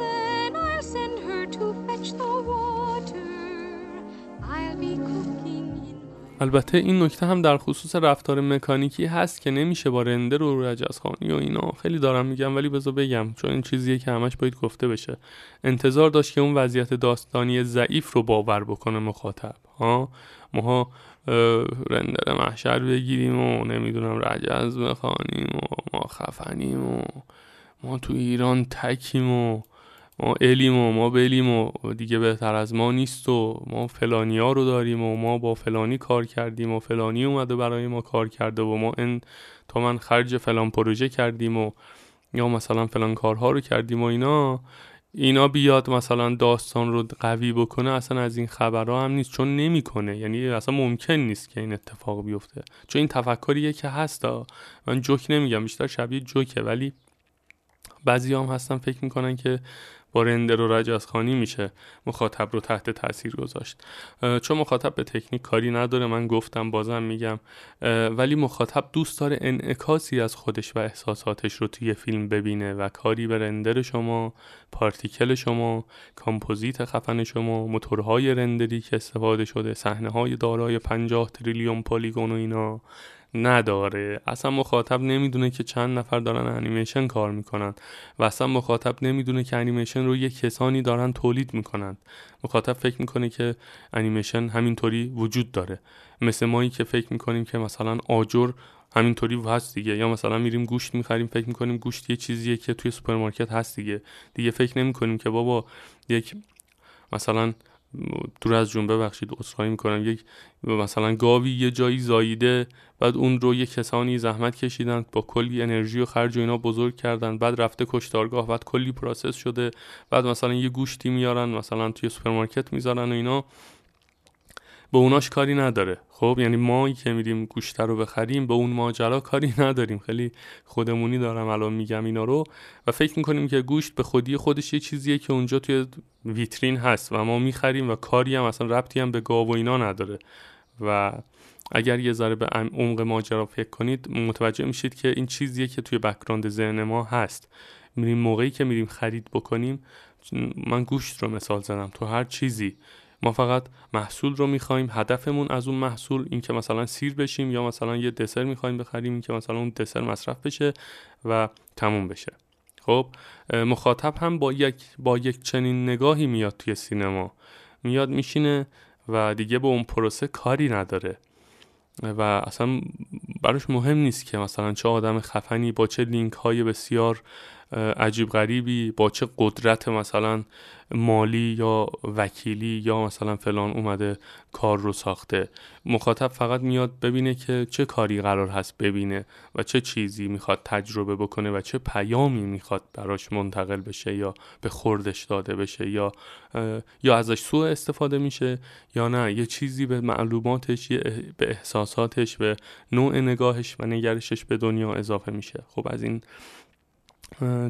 Then I'll send her to fetch the water. البته این نکته هم در خصوص رفتار مکانیکی هست که نمیشه با رندر و رجزخوانی و اینا خیلی دارم میگم، ولی بذار بگم چون این چیزیه که همش باید گفته بشه. انتظار داشت که اون وضعیت داستانی ضعیف رو باور بکنه مخاطب ها، ماها رندر محشر بگیریم و نمیدونم رجز بخوانیم و ما خفنیم و ما تو ایران تکیم و ما علیم و ما بلیم و دیگه بهتر از ما نیست و ما فلانی ها رو داریم و ما با فلانی کار کردیم و فلانی اومده برای ما کار کرده و ما این تا من خرج فلان پروژه کردیم و یا مثلا فلان کارها رو کردیم و اینا اینا بیاد مثلا داستان رو قوی بکنه، اصلا از این خبرها هم نیست، چون نمیکنه. یعنی اصلا ممکن نیست که این اتفاق بیفته، چون این تفکریه که هستا. من جوک نمیگم، بیشتر شبیه جوکه، ولی بعضی هم هستن فکر میکنن که با رندر و رجزخوانی میشه مخاطب رو تحت تاثیر گذاشت، چون مخاطب به تکنیک کاری نداره، من گفتم بازم میگم، ولی مخاطب دوست داره انعکاسی از خودش و احساساتش رو توی فیلم ببینه و کاری به رندر شما، پارتیکل شما، کامپوزیت خفن شما، موتورهای رندری که استفاده شده، صحنه‌های دارای پنجاه تریلیون پلیگون و اینا نداره. اصلا مخاطب نمیدونه که چند نفر دارن انیمیشن کار میکنن و اصلا مخاطب نمیدونه که انیمیشن رو یه کسانی دارن تولید میکنن. مخاطب فکر میکنه که انیمیشن همینطوری وجود داره، مثل ما که فکر میکنیم که مثلا آجر همینطوری هست دیگه، یا مثلا میریم گوشت میخریم فکر میکنیم گوشت یه چیزیه که توی سوپرمارکت هست دیگه. دیگه فکر نمیکنیم که بابا یک مثلا دور از جون ببخشید اصرار میکنم یک مثلا گاوی یه جایی زاییده، بعد اون رو یه کسانی زحمت کشیدن با کلی انرژی و خرج و اینا بزرگ کردن، بعد رفته کشتارگاه، بعد کلی پروسس شده، بعد مثلا یه گوشتی میارن مثلا توی سوپرمارکت میذارن و اینا به اوناش کاری نداره. خب یعنی ما که میریم گوشت رو بخریم به اون ماجرا کاری نداریم، خیلی خودمونی دارم الان میگم اینا رو، و فکر میکنیم که گوشت به خودی خودش یه چیزیه که اونجا توی ویترین هست و ما میخریم و کاری هم اصلا ربطی هم به گاو و اینا نداره. و اگر یه ذره به عمق ماجرا فکر کنید متوجه میشید که این چیزیه که توی بک‌گراند ذهن ما هست. میریم موقعی که میریم خرید بکنیم، من گوشت رو مثال زدم، تو هر چیزی ما فقط محصول رو می‌خوایم، هدفمون از اون محصول این که مثلا سیر بشیم، یا مثلا یه دسر می‌خوایم بخریم این که مثلا اون دسر مصرف بشه و تموم بشه. خب مخاطب هم با یک با یک چنین نگاهی میاد توی سینما، میاد میشینه و دیگه به اون پروسه کاری نداره و اصلا براش مهم نیست که مثلا چه آدم خفنی با چه لینک‌های بسیار عجیب غریبی، با چه قدرت مثلا مالی یا وکیلی یا مثلا فلان اومده کار رو ساخته. مخاطب فقط میاد ببینه که چه کاری قرار هست ببینه و چه چیزی میخواد تجربه بکنه و چه پیامی میخواد براش منتقل بشه یا به خوردش داده بشه، یا یا ازش سوء استفاده میشه یا نه، یه چیزی به معلوماتش، به احساساتش، به نوع نگاهش و نگرشش به دنیا اضافه میشه. خب از این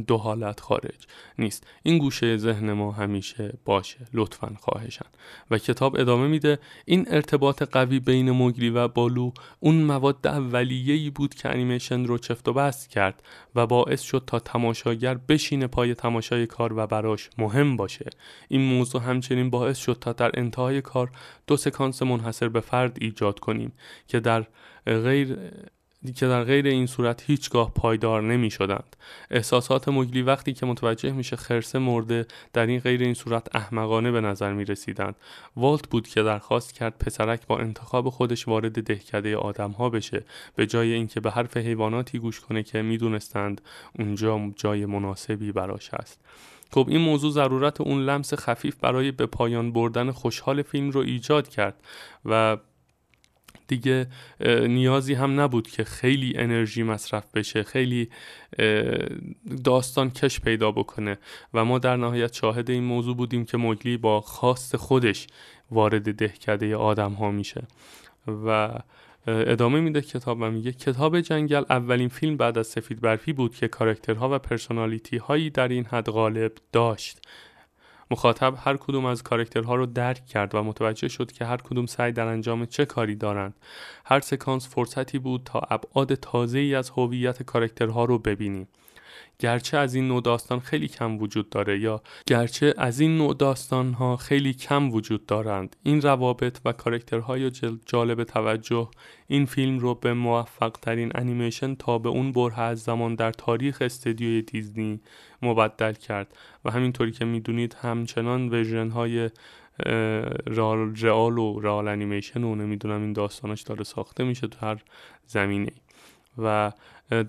دو حالت خارج نیست، این گوشه ذهن ما همیشه باشه لطفاً خواهشاً. و کتاب ادامه میده، این ارتباط قوی بین موگلی و بالو اون مواد اولیه‌ای بود که انیمیشن رو چفت و بست کرد و باعث شد تا تماشاگر بشینه پای تماشای کار و براش مهم باشه. این موضوع همچنین باعث شد تا در انتهای کار دو سکانس منحصر به فرد ایجاد کنیم که در غیر که در غیر این صورت هیچگاه پایدار نمی شدند. احساسات موگلی وقتی که متوجه میشه خرسه مرده در این غیر این صورت احمقانه به نظر می رسیدند. والت بود که درخواست کرد پسرک با انتخاب خودش وارد دهکده آدم ها بشه به جای اینکه به حرف حیواناتی گوش کنه که می دونستند اونجا جای مناسبی براش هست. خب این موضوع ضرورت اون لمس خفیف برای به پایان بردن خوشحال فیلم رو ایجاد کرد و دیگه نیازی هم نبود که خیلی انرژی مصرف بشه، خیلی داستان کش پیدا بکنه و ما در نهایت شاهد این موضوع بودیم که موگلی با خواست خودش وارد دهکده آدم ها میشه. و ادامه میده کتاب و میگه کتاب جنگل اولین فیلم بعد از سفید برفی بود که کاراکترها و پرسونالیتی هایی در این حد غالب داشت. مخاطب هر کدوم از کاراکترها رو درک کرد و متوجه شد که هر کدوم سعی در انجام چه کاری دارند. هر سکانس فرصتی بود تا ابعاد تازه‌ای از هویت کاراکترها رو ببینیم. گرچه از این نوع داستان خیلی کم وجود داره یا گرچه از این نوع داستان ها خیلی کم وجود دارند. این روابط و کاراکترهای جالب توجه این فیلم رو به موفق ترین انیمیشن تا به اون بره از زمان در تاریخ استودیوی دیزنی مبدل کرد و همینطوری که میدونید همچنان ورژن های رئال رئال و رئال انیمیشن و نمیدونم این داستانش داره ساخته میشه تو هر زمینه و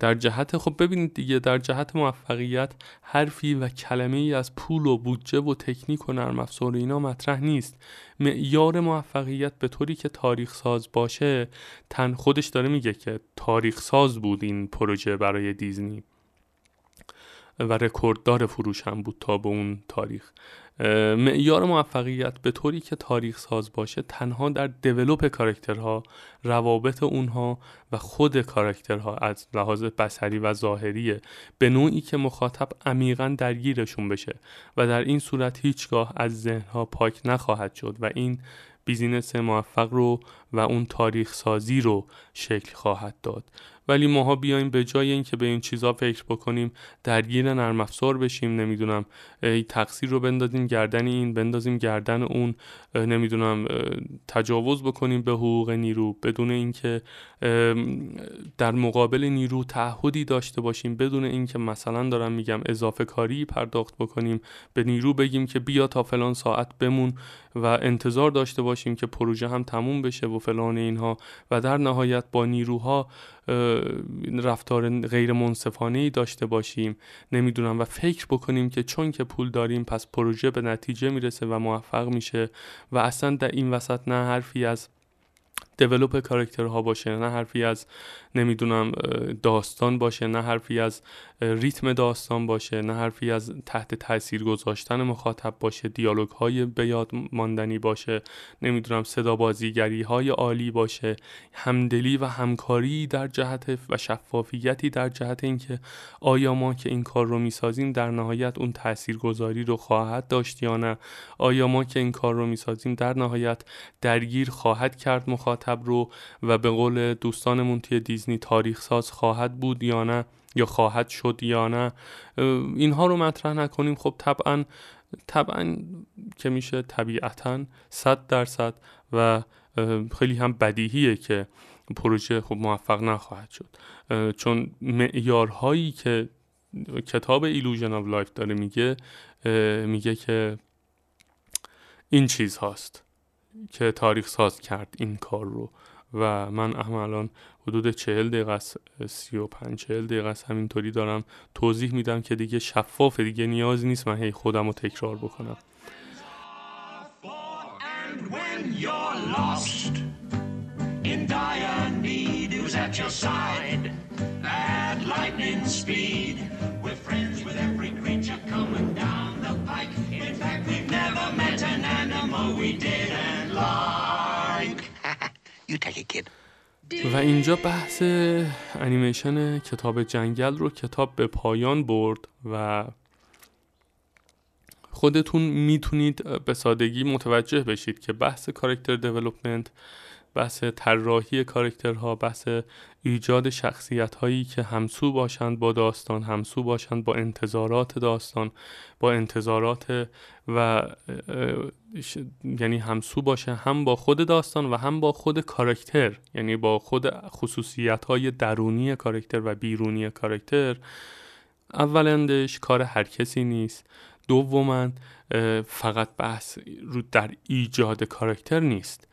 در جهت خب ببینید دیگه در جهت موفقیت حرفی و کلمه‌ای از پول و بودجه و تکنیک و نرم افزار اینا مطرح نیست. معیار موفقیت به طوری که تاریخ ساز باشه تن خودش داره میگه که تاریخ ساز بود این پروژه برای دیزنی و رکورددار فروش هم بود تا به اون تاریخ. معیار موفقیت به طوری که تاریخ ساز باشه تنها در دیولپ کاراکترها، روابط اونها و خود کاراکترها از لحاظ بصری و ظاهریه، به نوعی که مخاطب عمیقاً درگیرشون بشه و در این صورت هیچگاه از ذهنها پاک نخواهد شد و این بیزینس موفق رو و اون تاریخ سازی رو شکل خواهد داد. ولی ماها بیایم به جای این که به این چیزا فکر بکنیم درگیر نرم افزار بشیم، نمیدونم تقصیر رو بندازیم گردن این، بندازیم گردن اون، نمیدونم تجاوز بکنیم به حقوق نیرو بدون اینکه در مقابل نیرو تعهدی داشته باشیم، بدون اینکه مثلا دارم میگم اضافه کاری پرداخت بکنیم به نیرو، بگیم که بیا تا فلان ساعت بمون و انتظار داشته باشیم که پروژه هم تموم بشه و فلان اینها و در نهایت با نیروها رفتار غیر منصفانه‌ای داشته باشیم، نمیدونم و فکر بکنیم که چون که پول داریم پس پروژه به نتیجه میرسه و موفق میشه و اصلا در این وسط نه حرفی از دیولپ کاراکترها باشه، نه حرفی از نمیدونم داستان باشه، نه حرفی از ریتم داستان باشه، نه حرفی از تحت تاثیر گذاشتن مخاطب باشه، دیالوگ های به یاد ماندنی باشه، نمیدونم صدا بازیگری های عالی باشه، همدلی و همکاری در جهت و شفافیتی در جهت اینکه آیا ما که این کار رو میسازیم در نهایت اون تاثیرگذاری رو خواهد داشت یا نه، آیا ما که این کار رو میسازیم در نهایت درگیر خواهد کرد مخاطب رو و به قول دوستانمون توی دیزنی تاریخ ساز خواهد بود یا نه، یا خواهد شد یا نه. اینها رو مطرح نکنیم خب طبعا طبعا که میشه طبیعتاً صد درصد و خیلی هم بدیهیه که پروژه خب موفق نخواهد شد، چون معیارهایی که کتاب ایلوژن آف لایف داره میگه میگه که این چیز هاست که تاریخ ساز کرد این کار رو و من الان حدود چهل دقیقه سی و پنج چهل دقیقه همینطوری دارم توضیح میدم که دیگه شفافه، دیگه نیاز نیست من هی خودم رو تکرار بکنم. و اینجا بحث انیمیشن کتاب جنگل رو کتاب به پایان برد و خودتون میتونید به سادگی متوجه بشید که بحث کاراکتر دیولپمنت، بحث طراحی کاراکترها، بحث ایجاد شخصیت‌هایی که همسو باشند با داستان، همسو باشند با انتظارات داستان، با انتظارات و یعنی همسو باشه هم با خود داستان و هم با خود کاراکتر، یعنی با خود خصوصیت‌های درونی کاراکتر و بیرونی کاراکتر، اولندش کار هر کسی نیست. دوماً فقط بحث رو در ایجاد کاراکتر نیست.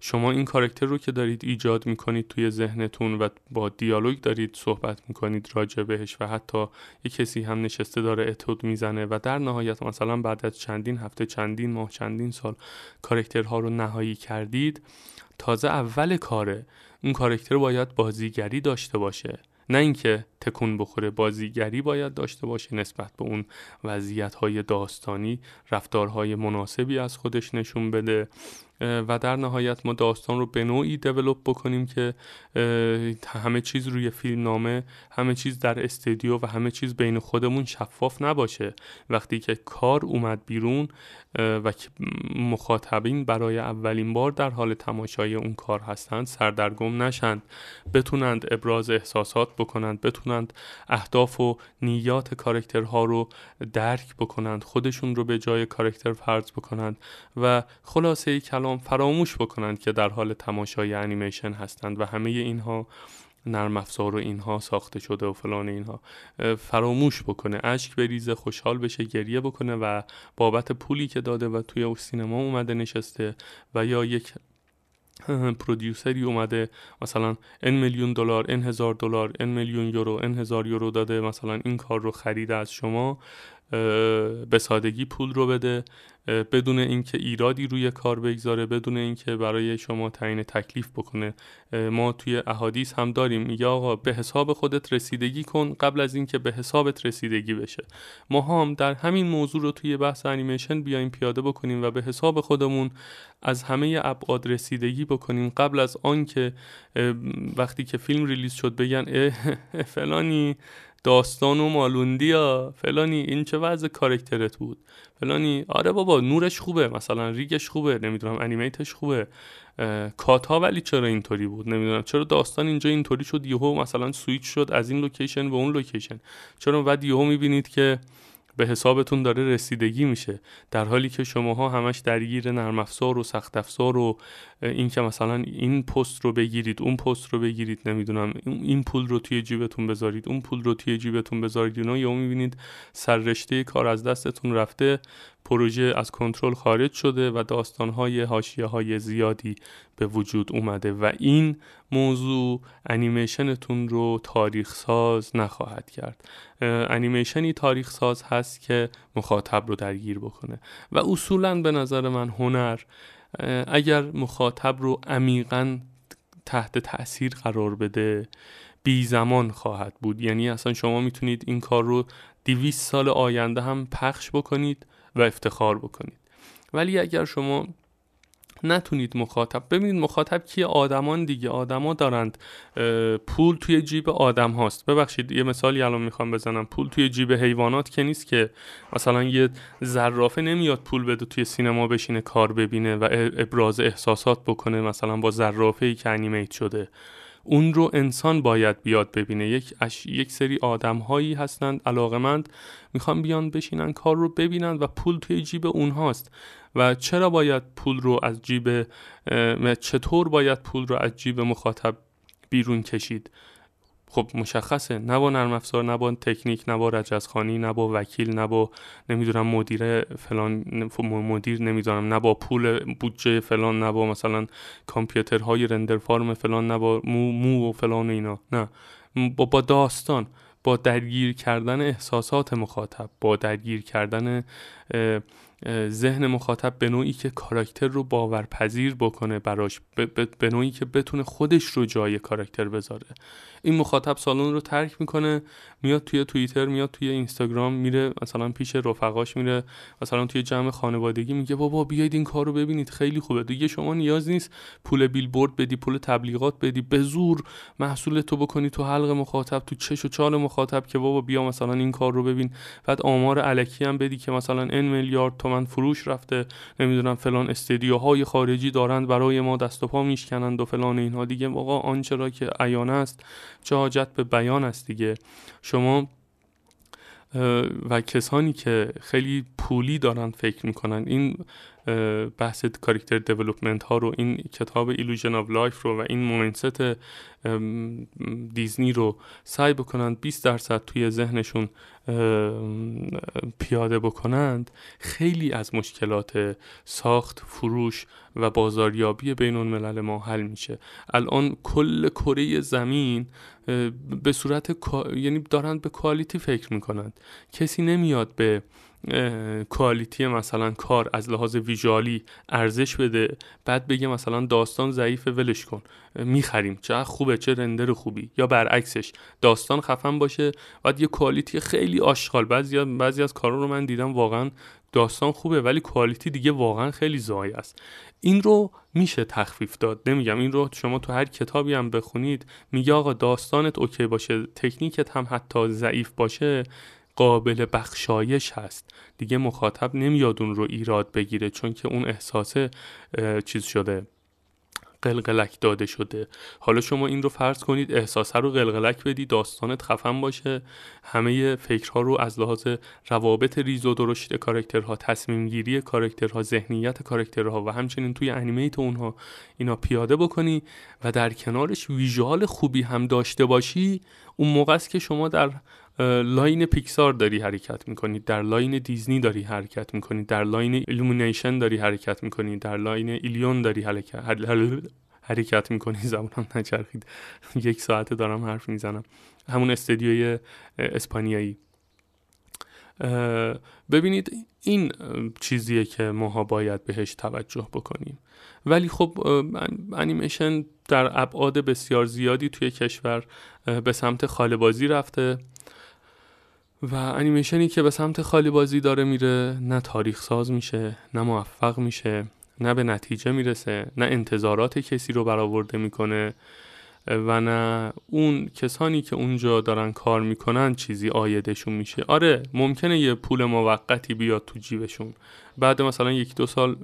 شما این کاراکتر رو که دارید ایجاد میکنید توی ذهنتون و با دیالوگ دارید صحبت میکنید راجع بهش و حتی یه کسی هم نشسته داره اتود میزنه و در نهایت مثلا بعد از چندین هفته، چندین ماه، چندین سال کاراکترها رو نهایی کردید، تازه اول کاره. اون کاراکتر باید بازیگری داشته باشه، نه اینکه تکون بخوره. بازیگری باید داشته باشه، نسبت به اون وضعیت‌های داستانی رفتارهای مناسبی از خودش نشون بده و در نهایت ما داستان رو به نوعی دیولپ بکنیم که همه چیز روی فیلم نامه، همه چیز در استودیو و همه چیز بین خودمون شفاف نباشه. وقتی که کار اومد بیرون و مخاطبین برای اولین بار در حال تماشای اون کار هستند، سردرگم نشند، بتونند ابراز احساسات بکنند، بتونند اهداف و نیات کاراکترها رو درک بکنند، خودشون رو به جای کاراکتر فرض بکنند و خلاصه کلام فراموش بکنند که در حال تماشای انیمیشن هستند و همه اینها نرم افزار و اینها ساخته شده و فلان اینها، فراموش بکنه، اشک بریزه، خوشحال بشه، گریه بکنه و بابت پولی که داده و توی او سینما اومده نشسته و یا یک پرودیوسری اومده مثلا ان میلیون دلار، ان هزار دلار، ان میلیون یورو، ان هزار یورو داده مثلا این کار رو خریده از شما، به سادگی پول رو بده بدون اینکه ایرادی روی کار بگذاره، بدون اینکه برای شما تعیین تکلیف بکنه. ما توی احادیث هم داریم یا آقا به حساب خودت رسیدگی کن قبل از اینکه به حسابت رسیدگی بشه. ما هم در همین موضوع رو توی بحث انیمیشن بیایم پیاده بکنیم و به حساب خودمون از همه ابعاد رسیدگی بکنیم قبل از آنکه وقتی که فیلم ریلیز شد بگن اه فلانی داستان و مالوندیا، فلانی این چه وضع کاراکترت بود، فلانی آره بابا نورش خوبه، مثلا ریگش خوبه، نمیدونم انیمیتش خوبه، کاتا ولی چرا اینطوری بود، نمیدونم چرا داستان اینجا اینطوری شد، یهو مثلا سویچ شد از این لوکیشن به اون لوکیشن، چرا بعد یهو میبینید که به حسابتون داره رسیدگی میشه، در حالی که شماها همش درگیر نرم افزار و سخت افزار و این که مثلا این پست رو بگیرید، اون پست رو بگیرید، نمیدونم این پول رو توی جیبتون بذارید، اون پول رو توی جیبتون بذارید، اینا یا میبینید سررشته کار از دستتون رفته، پروژه از کنترل خارج شده و داستان‌های حاشیه‌های زیادی به وجود اومده و این موضوع انیمیشنتون رو تاریخ ساز نخواهد کرد. انیمیشنی تاریخ ساز هست که مخاطب رو درگیر بکنه و اصولاً به نظر من هنر اگر مخاطب رو عمیقاً تحت تأثیر قرار بده بی زمان خواهد بود. یعنی اصلا شما میتونید این کار رو دویست سال آینده هم پخش بکنید و افتخار بکنید، ولی اگر شما نتونید مخاطب ببینید، مخاطب کیه؟ آدمان دیگه. آدما دارند، پول توی جیب آدم هاست. ببخشید یه مثالی الان میخوام بزنم، پول توی جیب حیوانات که نیست که، مثلا یه زرافه نمیاد پول بده توی سینما بشینه کار ببینه و ابراز احساسات بکنه مثلا با زرافه‌ای که انیمیت شده، اون رو انسان باید بیاد ببینه. یک اش... یک سری آدم‌هایی هستند علاقمند، میخوان بیان بشینن کار رو ببینن و پول توی جیب اونهاست. و چرا باید پول رو از جیب چطور باید پول رو از جیب مخاطب بیرون کشید؟ خب مشخصه، نه با نرم افزار، نه با تکنیک، نه با رجزخوانی، نه با وکیل، نه با نمیدونم مدیر فلان مدیر نمیدونم، نه با پول بودجه فلان، نه با مثلا کامپیوترهای رندر فارم فلان، نه با مو مو و فلان و اینا، نه با, با داستان، با درگیر کردن احساسات مخاطب، با درگیر کردن ذهن مخاطب به نوعی که کاراکتر رو باورپذیر بکنه براش، به نوعی که بتونه خودش رو جای کاراکتر بذاره. این مخاطب سالن رو ترک میکنه، میاد توی توییتر، میاد توی اینستاگرام، میره مثلا پیش رفقاش، میره مثلا توی جمع خانوادگی میگه بابا بیاید این کار رو ببینید خیلی خوبه. دیگه شما نیاز نیست پول بیلبورد بدی، پول تبلیغات بدی، به زور محصول تو بکنی تو حلق مخاطب، تو چش و چال مخاطب که بابا بیا مثلا این کار رو ببین، بعد آمار الکی هم بدی که مثلا این میلیارد تومن فروش رفته، نمیدونم فلان استدیوهای خارجی دارند برای ما دست و پا میشکنند و فلان اینها. دیگه واقعا آنچه را که عیان است چه حاجت به بیان است دیگه. شما و کسانی که خیلی پولی دارن فکر میکنن، این بحث کاراکتر دیولپمنت ها رو، این کتاب ایلوژن آف لایف رو و این مایندست دیزنی رو سعی بکنند بیست درصد توی ذهنشون پیاده بکنند، خیلی از مشکلات ساخت، فروش و بازاریابی بین الملل ما حل میشه. الان کل کره زمین به صورت، یعنی دارند به کوالیتی فکر میکنند، کسی نمیاد به کوالیتی مثلا کار از لحاظ ویژوالی ارزش بده، بعد بگه مثلا داستان ضعیفه ولش کن میخریم، چه خوبه چه رندر خوبی، یا برعکسش داستان خفن باشه بعد یه کوالیتی خیلی آشغال. بعضی بعضی از کارا رو من دیدم واقعا داستان خوبه ولی کوالیتی دیگه واقعا خیلی ضایع است. این رو میشه تخفیف داد. نمیگم این رو شما تو هر کتابی هم بخونید میگه آقا داستانت اوکی باشه، تکنیکت هم حتی ضعیف باشه قابل بخشایش هست، دیگه مخاطب نمیاد اون رو ایراد بگیره، چون که اون احساس چیز شده، قلقلک داده شده. حالا شما این رو فرض کنید احساسه رو قلقلک بدی، داستانت خفن باشه، همه فکرها رو از لحاظ روابط ریز و درشت کاراکترها، تصمیم گیری کاراکترها، ذهنیت کاراکترها و همچنین توی انیمیت اونها اینا پیاده بکنی و در کنارش ویژوال خوبی هم داشته باشی، اون موقع است که شما در لاین پیکسار داری حرکت میکنی، در لاین دیزنی داری حرکت میکنی، در لاین ایلومینیشن داری حرکت میکنی، در لاین ایلیون داری حرکت حرکت میکنی. زبانم نچرخید، یک ساعته دارم حرف میزنم. همون استدیوی اسپانیایی. ببینید این چیزیه که ماها باید بهش توجه بکنیم. ولی خب انیمیشن در ابعاد بسیار زیادی توی کشور به سمت خاله بازی رفته و انیمیشنی که به سمت خالی بازی داره میره نه تاریخ ساز میشه، نه موفق میشه، نه به نتیجه میرسه، نه انتظارات کسی رو برآورده میکنه و نه اون کسانی که اونجا دارن کار میکنن چیزی عایدشون میشه. آره ممکنه یه پول موقتی بیاد تو جیبشون، بعد مثلا یک دو سال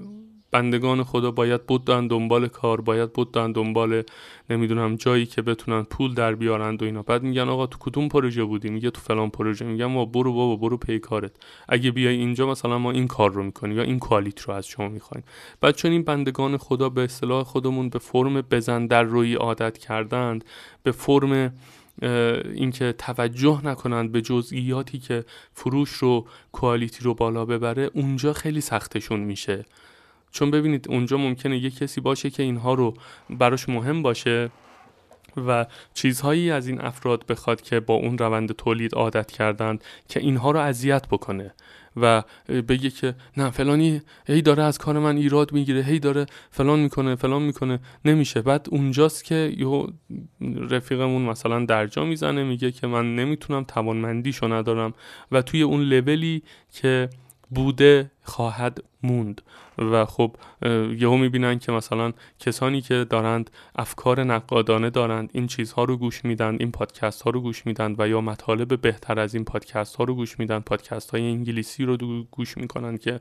بندگان خدا باید بودن دنبال کار، باید بودن دنبال نمیدونم جایی که بتونن پول در بیارند و اینا. بعد میگن آقا تو کدوم پروژه بودی؟ میگه تو فلان پروژه. میگن ما برو بابا برو پی کارت، اگه بیای اینجا مثلا ما این کار رو میکنیم یا این کوالیت رو از شما میخوایم. بعد چون این بندگان خدا به اصطلاح خودمون به فرم بزن در روی عادت کردند، به فرم اینکه توجه نکنند به جزئیاتی که فروش رو کوالیتی رو بالا ببره، اونجا خیلی سختشون میشه. چون ببینید اونجا ممکنه یک کسی باشه که اینها رو براش مهم باشه و چیزهایی از این افراد بخواد که با اون روند تولید عادت کردن که اینها رو اذیت بکنه و بگه که نه فلانی هی داره از کار من ایراد میگیره، هی داره فلان میکنه فلان میکنه، نمیشه. بعد اونجاست که یه رفیقمون مثلا درجا میزنه، میگه که من نمیتونم، توانمندیشو ندارم و توی اون لولی که بوده خواهد موند. و خب یهو میبینن که مثلا کسانی که دارند افکار نقادانه دارند، این چیزها رو گوش میدن، این پادکست ها رو گوش میدن و یا مطالب بهتر از این پادکست ها رو گوش میدن، پادکست های انگلیسی رو گوش میکنن که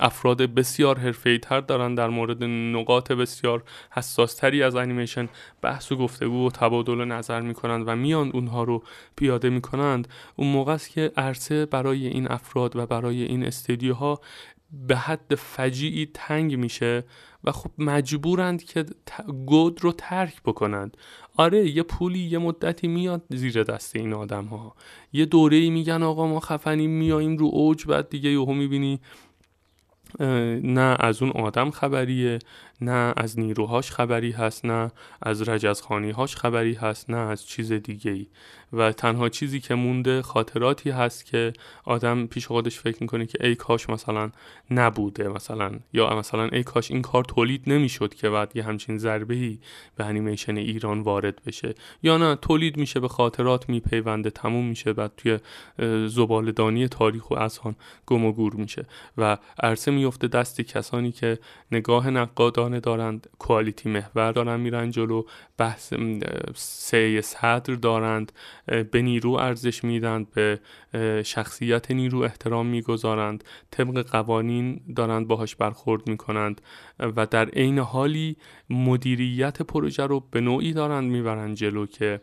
افراد بسیار حرفه‌ای تر دارن در مورد نقاط بسیار حساس تری از انیمیشن بحث و گفتگو و تبادل نظر میکنن و میان اونها رو پیاده میکنند. اون موقع است که عرصه برای این افراد و برای این استودیوها به حد فجیعی تنگ میشه و خب مجبورند که گود رو ترک بکنند. آره یه پولی یه مدتی میاد زیر دست این آدم ها، یه دوره‌ای میگن آقا ما خفنیم میاییم رو اوج، بعد دیگه یهو میبینی نه از اون آدم خبریه، نه از نیروهاش خبری هست، نه از رجزخانیهاش خبری هست، نه از چیز دیگه‌ای و تنها چیزی که مونده خاطراتی هست که آدم پیش خودش فکر میکنه که ای کاش مثلا نبوده، مثلا یا مثلا ای کاش این کار تولید نمیشد که بعد یه همچین ضربه‌ای به انیمیشن ایران وارد بشه، یا نه تولید میشه به خاطرات میپیونده، تموم میشه، بعد توی زباله‌دانی تاریخ و اذهان گم و گور میشه و عرصه میفته دست کسانی که نگاه نقادانه دارند، کوالیتی محور دارن میرن جلو، بحث سعی صدر دارند، به نیرو ارزش میدند، به شخصیت نیرو احترام میگذارند، طبق قوانین دارند باهاش برخورد میکنند و در عین حالی مدیریت پروژه رو به نوعی دارند میبرند جلو که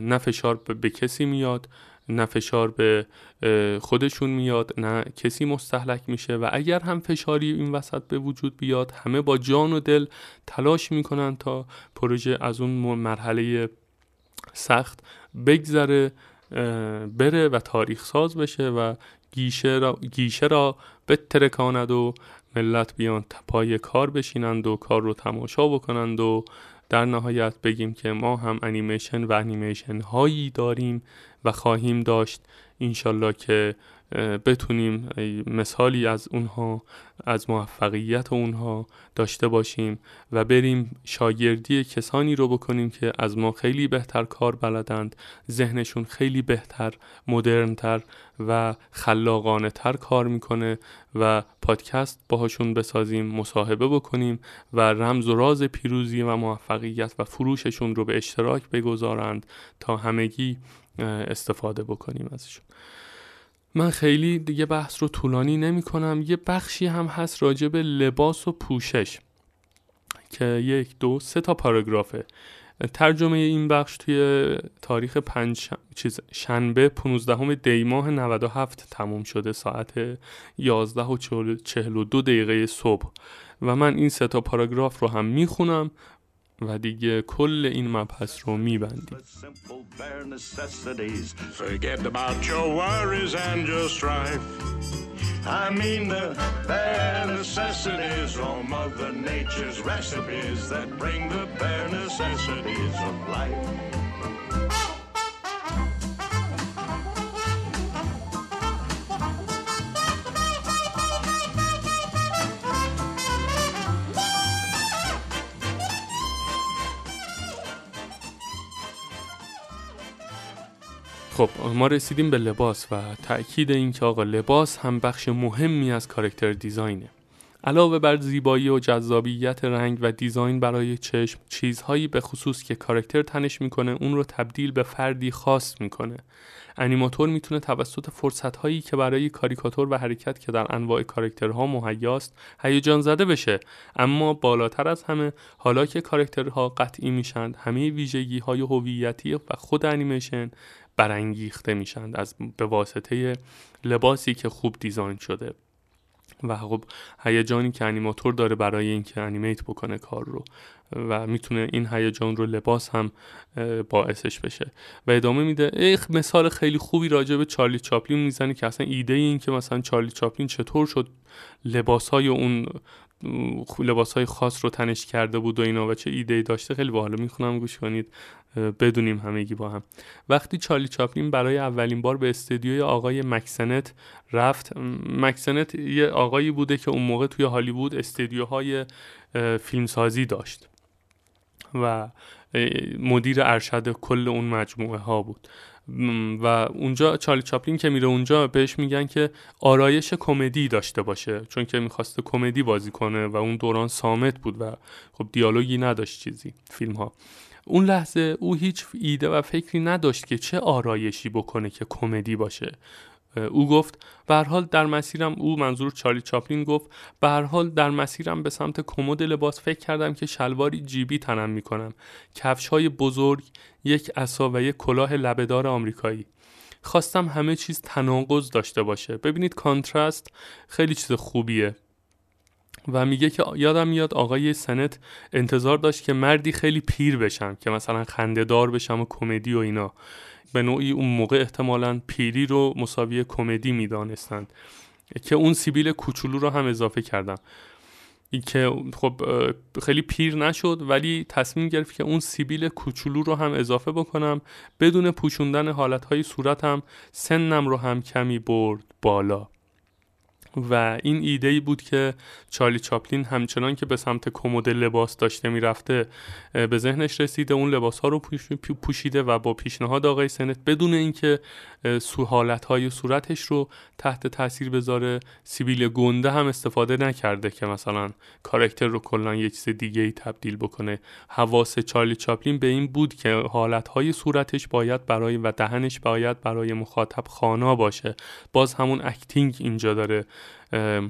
نه فشار به کسی میاد، نه فشار به خودشون میاد، نه کسی مستهلک میشه و اگر هم فشاری این وسط به وجود بیاد همه با جان و دل تلاش میکنن تا پروژه از اون مرحله سخت بگذره، بره و تاریخ ساز بشه و گیشه را, گیشه را بترکاند و ملت بیان پای کار بشینند و کار رو تماشا بکنند و در نهایت بگیم که ما هم انیمیشن و انیمیشن هایی داریم و خواهیم داشت انشالله که بتونیم مثالی از اونها، از موفقیت اونها داشته باشیم و بریم شاگردی کسانی رو بکنیم که از ما خیلی بهتر کار بلدند، ذهنشون خیلی بهتر، مدرنتر و خلاقانه تر کار میکنه و پادکست باهاشون بسازیم، مصاحبه بکنیم و رمز و راز پیروزی و موفقیت و فروششون رو به اشتراک بگذارند تا همگی استفاده بکنیم ازشون. من خیلی دیگه بحث رو طولانی نمی کنم. یه بخشی هم هست راجع به لباس و پوشش که یک دو سه تا پاراگرافه. ترجمه این بخش توی تاریخ پنج چیز شنبه پانزدهم دی ماه نود و هفت تموم شده ساعت یازده و چهل و دو دقیقه صبح و من این سه تا پاراگراف رو هم میخونم و دیگه کل این مبحث رو میبندیم. I mean the bare necessities, all Mother Nature's recipes that bring the bare necessities of life. خب ما رسیدیم به لباس و تأکید این که آقا لباس هم بخش مهمی از کاراکتر دیزاینه. علاوه بر زیبایی و جذابیت رنگ و دیزاین برای چشم، چیزهایی به خصوص که کاراکتر تنش میکنه اون رو تبدیل به فردی خاص میکنه. انیماتور میتونه توسط فرصتهایی که برای کاریکاتور و حرکت که در انواع کاراکترها مهیاست هیجان زده بشه، اما بالاتر از همه حالا که کاراکترها قطعی میشن، همه ویژگی‌های هویتی و خود انیمیشن برانگیخته میشند از به واسطه لباسی که خوب دیزاین شده و خب هیجانی که انیماتور داره برای اینکه انیمیت بکنه کار رو و میتونه این هیجان رو لباس هم باعثش بشه. و ادامه میده یک مثال خیلی خوبی راجع به چارلی چاپلین میزنه که اصلا ایده این که مثلا چارلی چاپلین چطور شد لباسای اون لباسای خاص رو تنش کرده بود و اینا و چه ایده‌ای داشته خیلی باحال. میخونم گوش کنید بدونیم همگی با هم. وقتی چارلی چاپلین برای اولین بار به استودیوی آقای مک سنت رفت، مک سنت یه آقایی بوده که اون موقع توی هالیوود استودیوهای فیلمسازی داشت و مدیر ارشد کل اون مجموعه ها بود و اونجا چارلی چاپلین که میره اونجا بهش میگن که آرایش کمدی داشته باشه چون که میخواسته کمدی بازی کنه و اون دوران صامت بود و خب دیالوگی نداشت چیزی فیلم ها. اون لحظه او هیچ ایده و فکری نداشت که چه آرایشی بکنه که کمدی باشه. او گفت به هر حال در مسیرم او منظور چارلی چاپلین گفت به هر حال در مسیرم به سمت کمد لباس فکر کردم که شلواری جیبی تنم میکنم، کفش‌های بزرگ، یک عصا و یک کلاه لبه‌دار آمریکایی. خواستم همه چیز تناقض داشته باشه. ببینید کانتراست خیلی چیز خوبیه. و میگه که یادم میاد آقای سنت انتظار داشت که مردی خیلی پیر بشم که مثلا خنده‌دار بشم و کمدی و اینا. به نوعی اون موقع احتمالاً پیری رو مساوی کمدی میدانستند که اون سیبیل کوچولو رو هم اضافه کردم که خب خیلی پیر نشد ولی تصمیم گرفت که اون سیبیل کوچولو رو هم اضافه بکنم بدون پوشوندن حالتهای صورتم. سنم رو هم کمی برد بالا و این ایده‌ای بود که چارلی چاپلین همچنان که به سمت کمد لباس داشته میرفته به ذهنش رسیده. اون لباس‌ها رو پوشیده و با پیشنهاد آقای سنت بدون اینکه حالت‌های صورتش رو تحت تاثیر بذاره سیبیل گنده هم استفاده نکرده که مثلا کاراکتر رو کلاً یه چیز دیگه‌ای تبدیل بکنه. حواس چارلی چاپلین به این بود که حالت‌های صورتش باید برای و دهنش باید برای مخاطب خوانا باشه. باز همون اکتینگ اینجا داره اه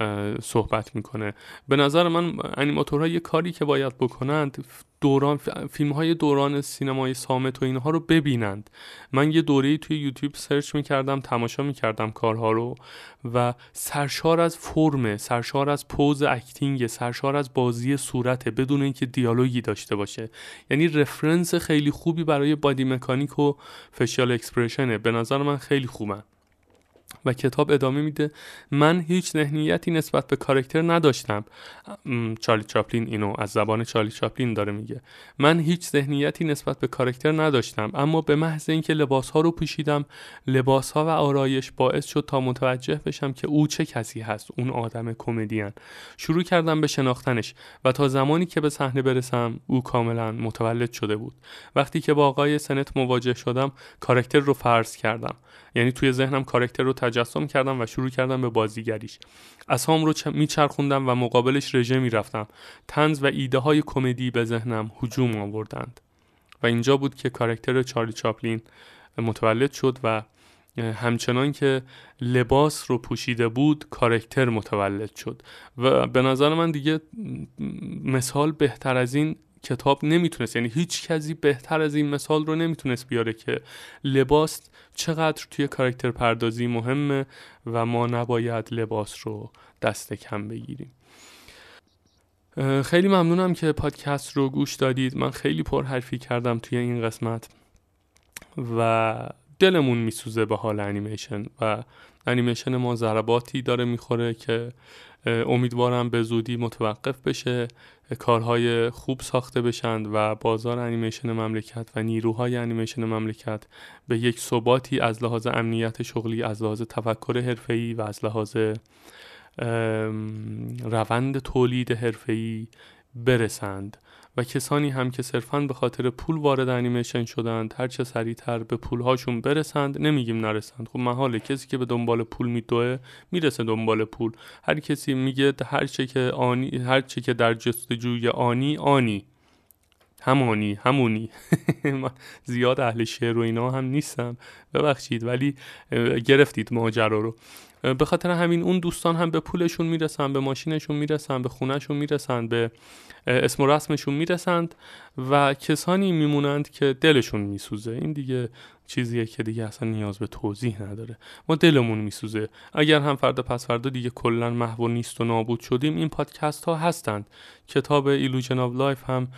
اه صحبت میکنه. به نظر من انیماتورها یه کاری که باید بکنند دوران فیلم های دوران سینمای صامت و اینها رو ببینند. من یه دوره‌ای توی یوتیوب سرچ میکردم، تماشا میکردم کارها رو و سرشار از فرمه، سرشار از پوز اکتینگ، سرشار از بازی صورت بدون اینکه دیالوگی داشته باشه. یعنی رفرنس خیلی خوبی برای بادی مکانیک و فیشیال اکسپرشنه. به نظر من خیلی خوبه و کتاب ادامه میده: من هیچ ذهنیتی نسبت به کاراکتر نداشتم. چارلی چاپلین اینو از زبان چارلی چاپلین داره میگه. من هیچ ذهنیتی نسبت به کاراکتر نداشتم، اما به محض اینکه لباس‌ها رو پوشیدم، لباس‌ها و آرایش باعث شد تا متوجه بشم که او چه کسی هست، اون آدم کمدین. شروع کردم به شناختنش و تا زمانی که به صحنه برسم او کاملا متولد شده بود. وقتی که با آقای سنت مواجه شدم، کاراکتر رو فرض کردم، یعنی توی ذهنم کاراکتر رو تجسم کردم و شروع کردم به بازیگریش. اسهام رو چ... میچرخوندم و مقابلش رژه میرفتم. طنز و ایده های کمدی به ذهنم هجوم آوردند و اینجا بود که کاراکتر چارلی چاپلین متولد شد و همچنان که لباس رو پوشیده بود، کاراکتر متولد شد. و به نظر من دیگه مثال بهتر از این کتاب نمیتونست، یعنی هیچ کسی بهتر از این مثال رو نمیتونست بیاره که لباس چقدر توی کاراکتر پردازی مهمه و ما نباید لباس رو دست کم بگیریم. خیلی ممنونم که پادکست رو گوش دادید. من خیلی پرحرفی کردم توی این قسمت و دلمون میسوزه به حال انیمیشن و انیمیشن ما ضرباتی داره میخوره که امیدوارم به زودی متوقف بشه، کارهای خوب ساخته بشند و بازار انیمیشن مملکت و نیروهای انیمیشن مملکت به یک ثباتی از لحاظ امنیت شغلی، از لحاظ تفکر حرفه‌ای و از لحاظ روند تولید حرفه‌ای برسند و کسانی هم که صرفاً به خاطر پول وارد انیمیشن شدند هر چه سریع‌تر به پولهاشون برسند. نمیگیم نرسند، خب محاله، کسی که به دنبال پول میدوه میرسه دنبال پول. هر کسی میگه هر چه که آنی، هر چه که در جستجوی آنی آنی همانی همونی. من زیاد اهل شعر و اینا هم نیستم، ببخشید، ولی گرفتید ماجرا رو. به خاطر همین اون دوستان هم به پولشون میرسن، به ماشینشون میرسن، به خونهشون میرسن، به اسم و رسمشون میرسند و کسانی میمونند که دلشون میسوزه. این دیگه چیزیه که دیگه اصلا نیاز به توضیح نداره. ما دلمون میسوزه. اگر هم فردا پس فردا دیگه کلا محو نیست و نابود شدیم، این پادکست ها هستند. کتاب ایلوژن آف لایف هم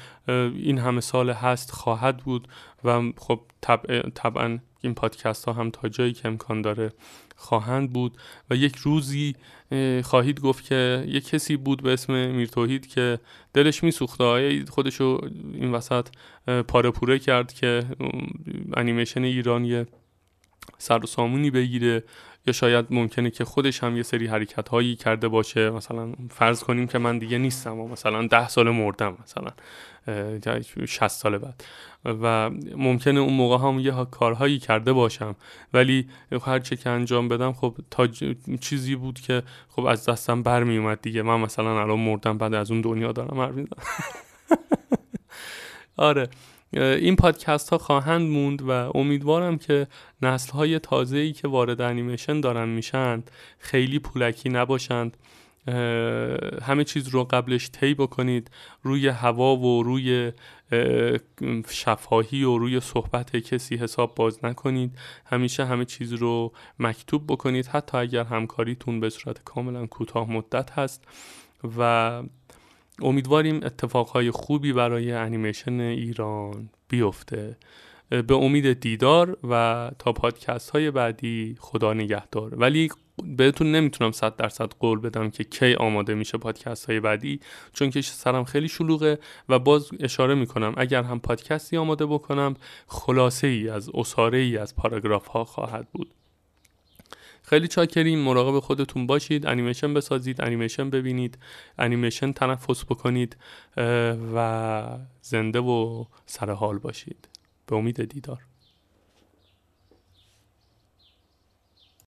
این همه سال هست خواهد بود و خب طبعا طبعا این پادکست ها هم تا جایی که امکان داره خواهند بود و یک روزی خواهید گفت که یک کسی بود به اسم میرتوحید که دلش میسوخته، خودشو این وسط پاره پوره کرد که انیمیشن ایران یه سر و سامونی بگیره، یا شاید ممکنه که خودش هم یه سری حرکت هایی کرده باشه. مثلا فرض کنیم که من دیگه نیستم و مثلا ده سال مردم، مثلا شصت سال بعد، و ممکنه اون موقع هم یه کارهایی کرده باشم، ولی هر چه که انجام بدم خب تا چیزی بود که خب از دستم برمی اومد دیگه. من مثلا الان مردم، بعد از اون دنیا دارم حرف میزنم. آره، این پادکست ها خواهند موند و امیدوارم که نسل های تازه‌ای که وارد انیمیشن دارن میشن خیلی پولکی نباشند. همه چیز رو قبلش طی بکنید، روی هوا و روی شفاهی و روی صحبت کسی حساب باز نکنید. همیشه همه چیز رو مکتوب بکنید، حتی اگر همکاریتون به صورت کاملا کوتاه مدت هست. و امیدواریم اتفاقهای خوبی برای انیمیشن ایران بیفته. به امید دیدار و تا پادکست های بعدی، خدا نگهدار. ولی بهتون نمیتونم صد درصد قول بدم که کی آماده میشه پادکست های بعدی، چون که سرم خیلی شلوغه و باز اشاره میکنم اگر هم پادکستی آماده بکنم خلاصه ای از عصاره ای از پاراگراف ها خواهد بود. خیلی چاکرین، مراقب خودتون باشید، انیمیشن بسازید، انیمیشن ببینید، انیمیشن تنفس بکنید و زنده و سرحال باشید. به امید دیدار.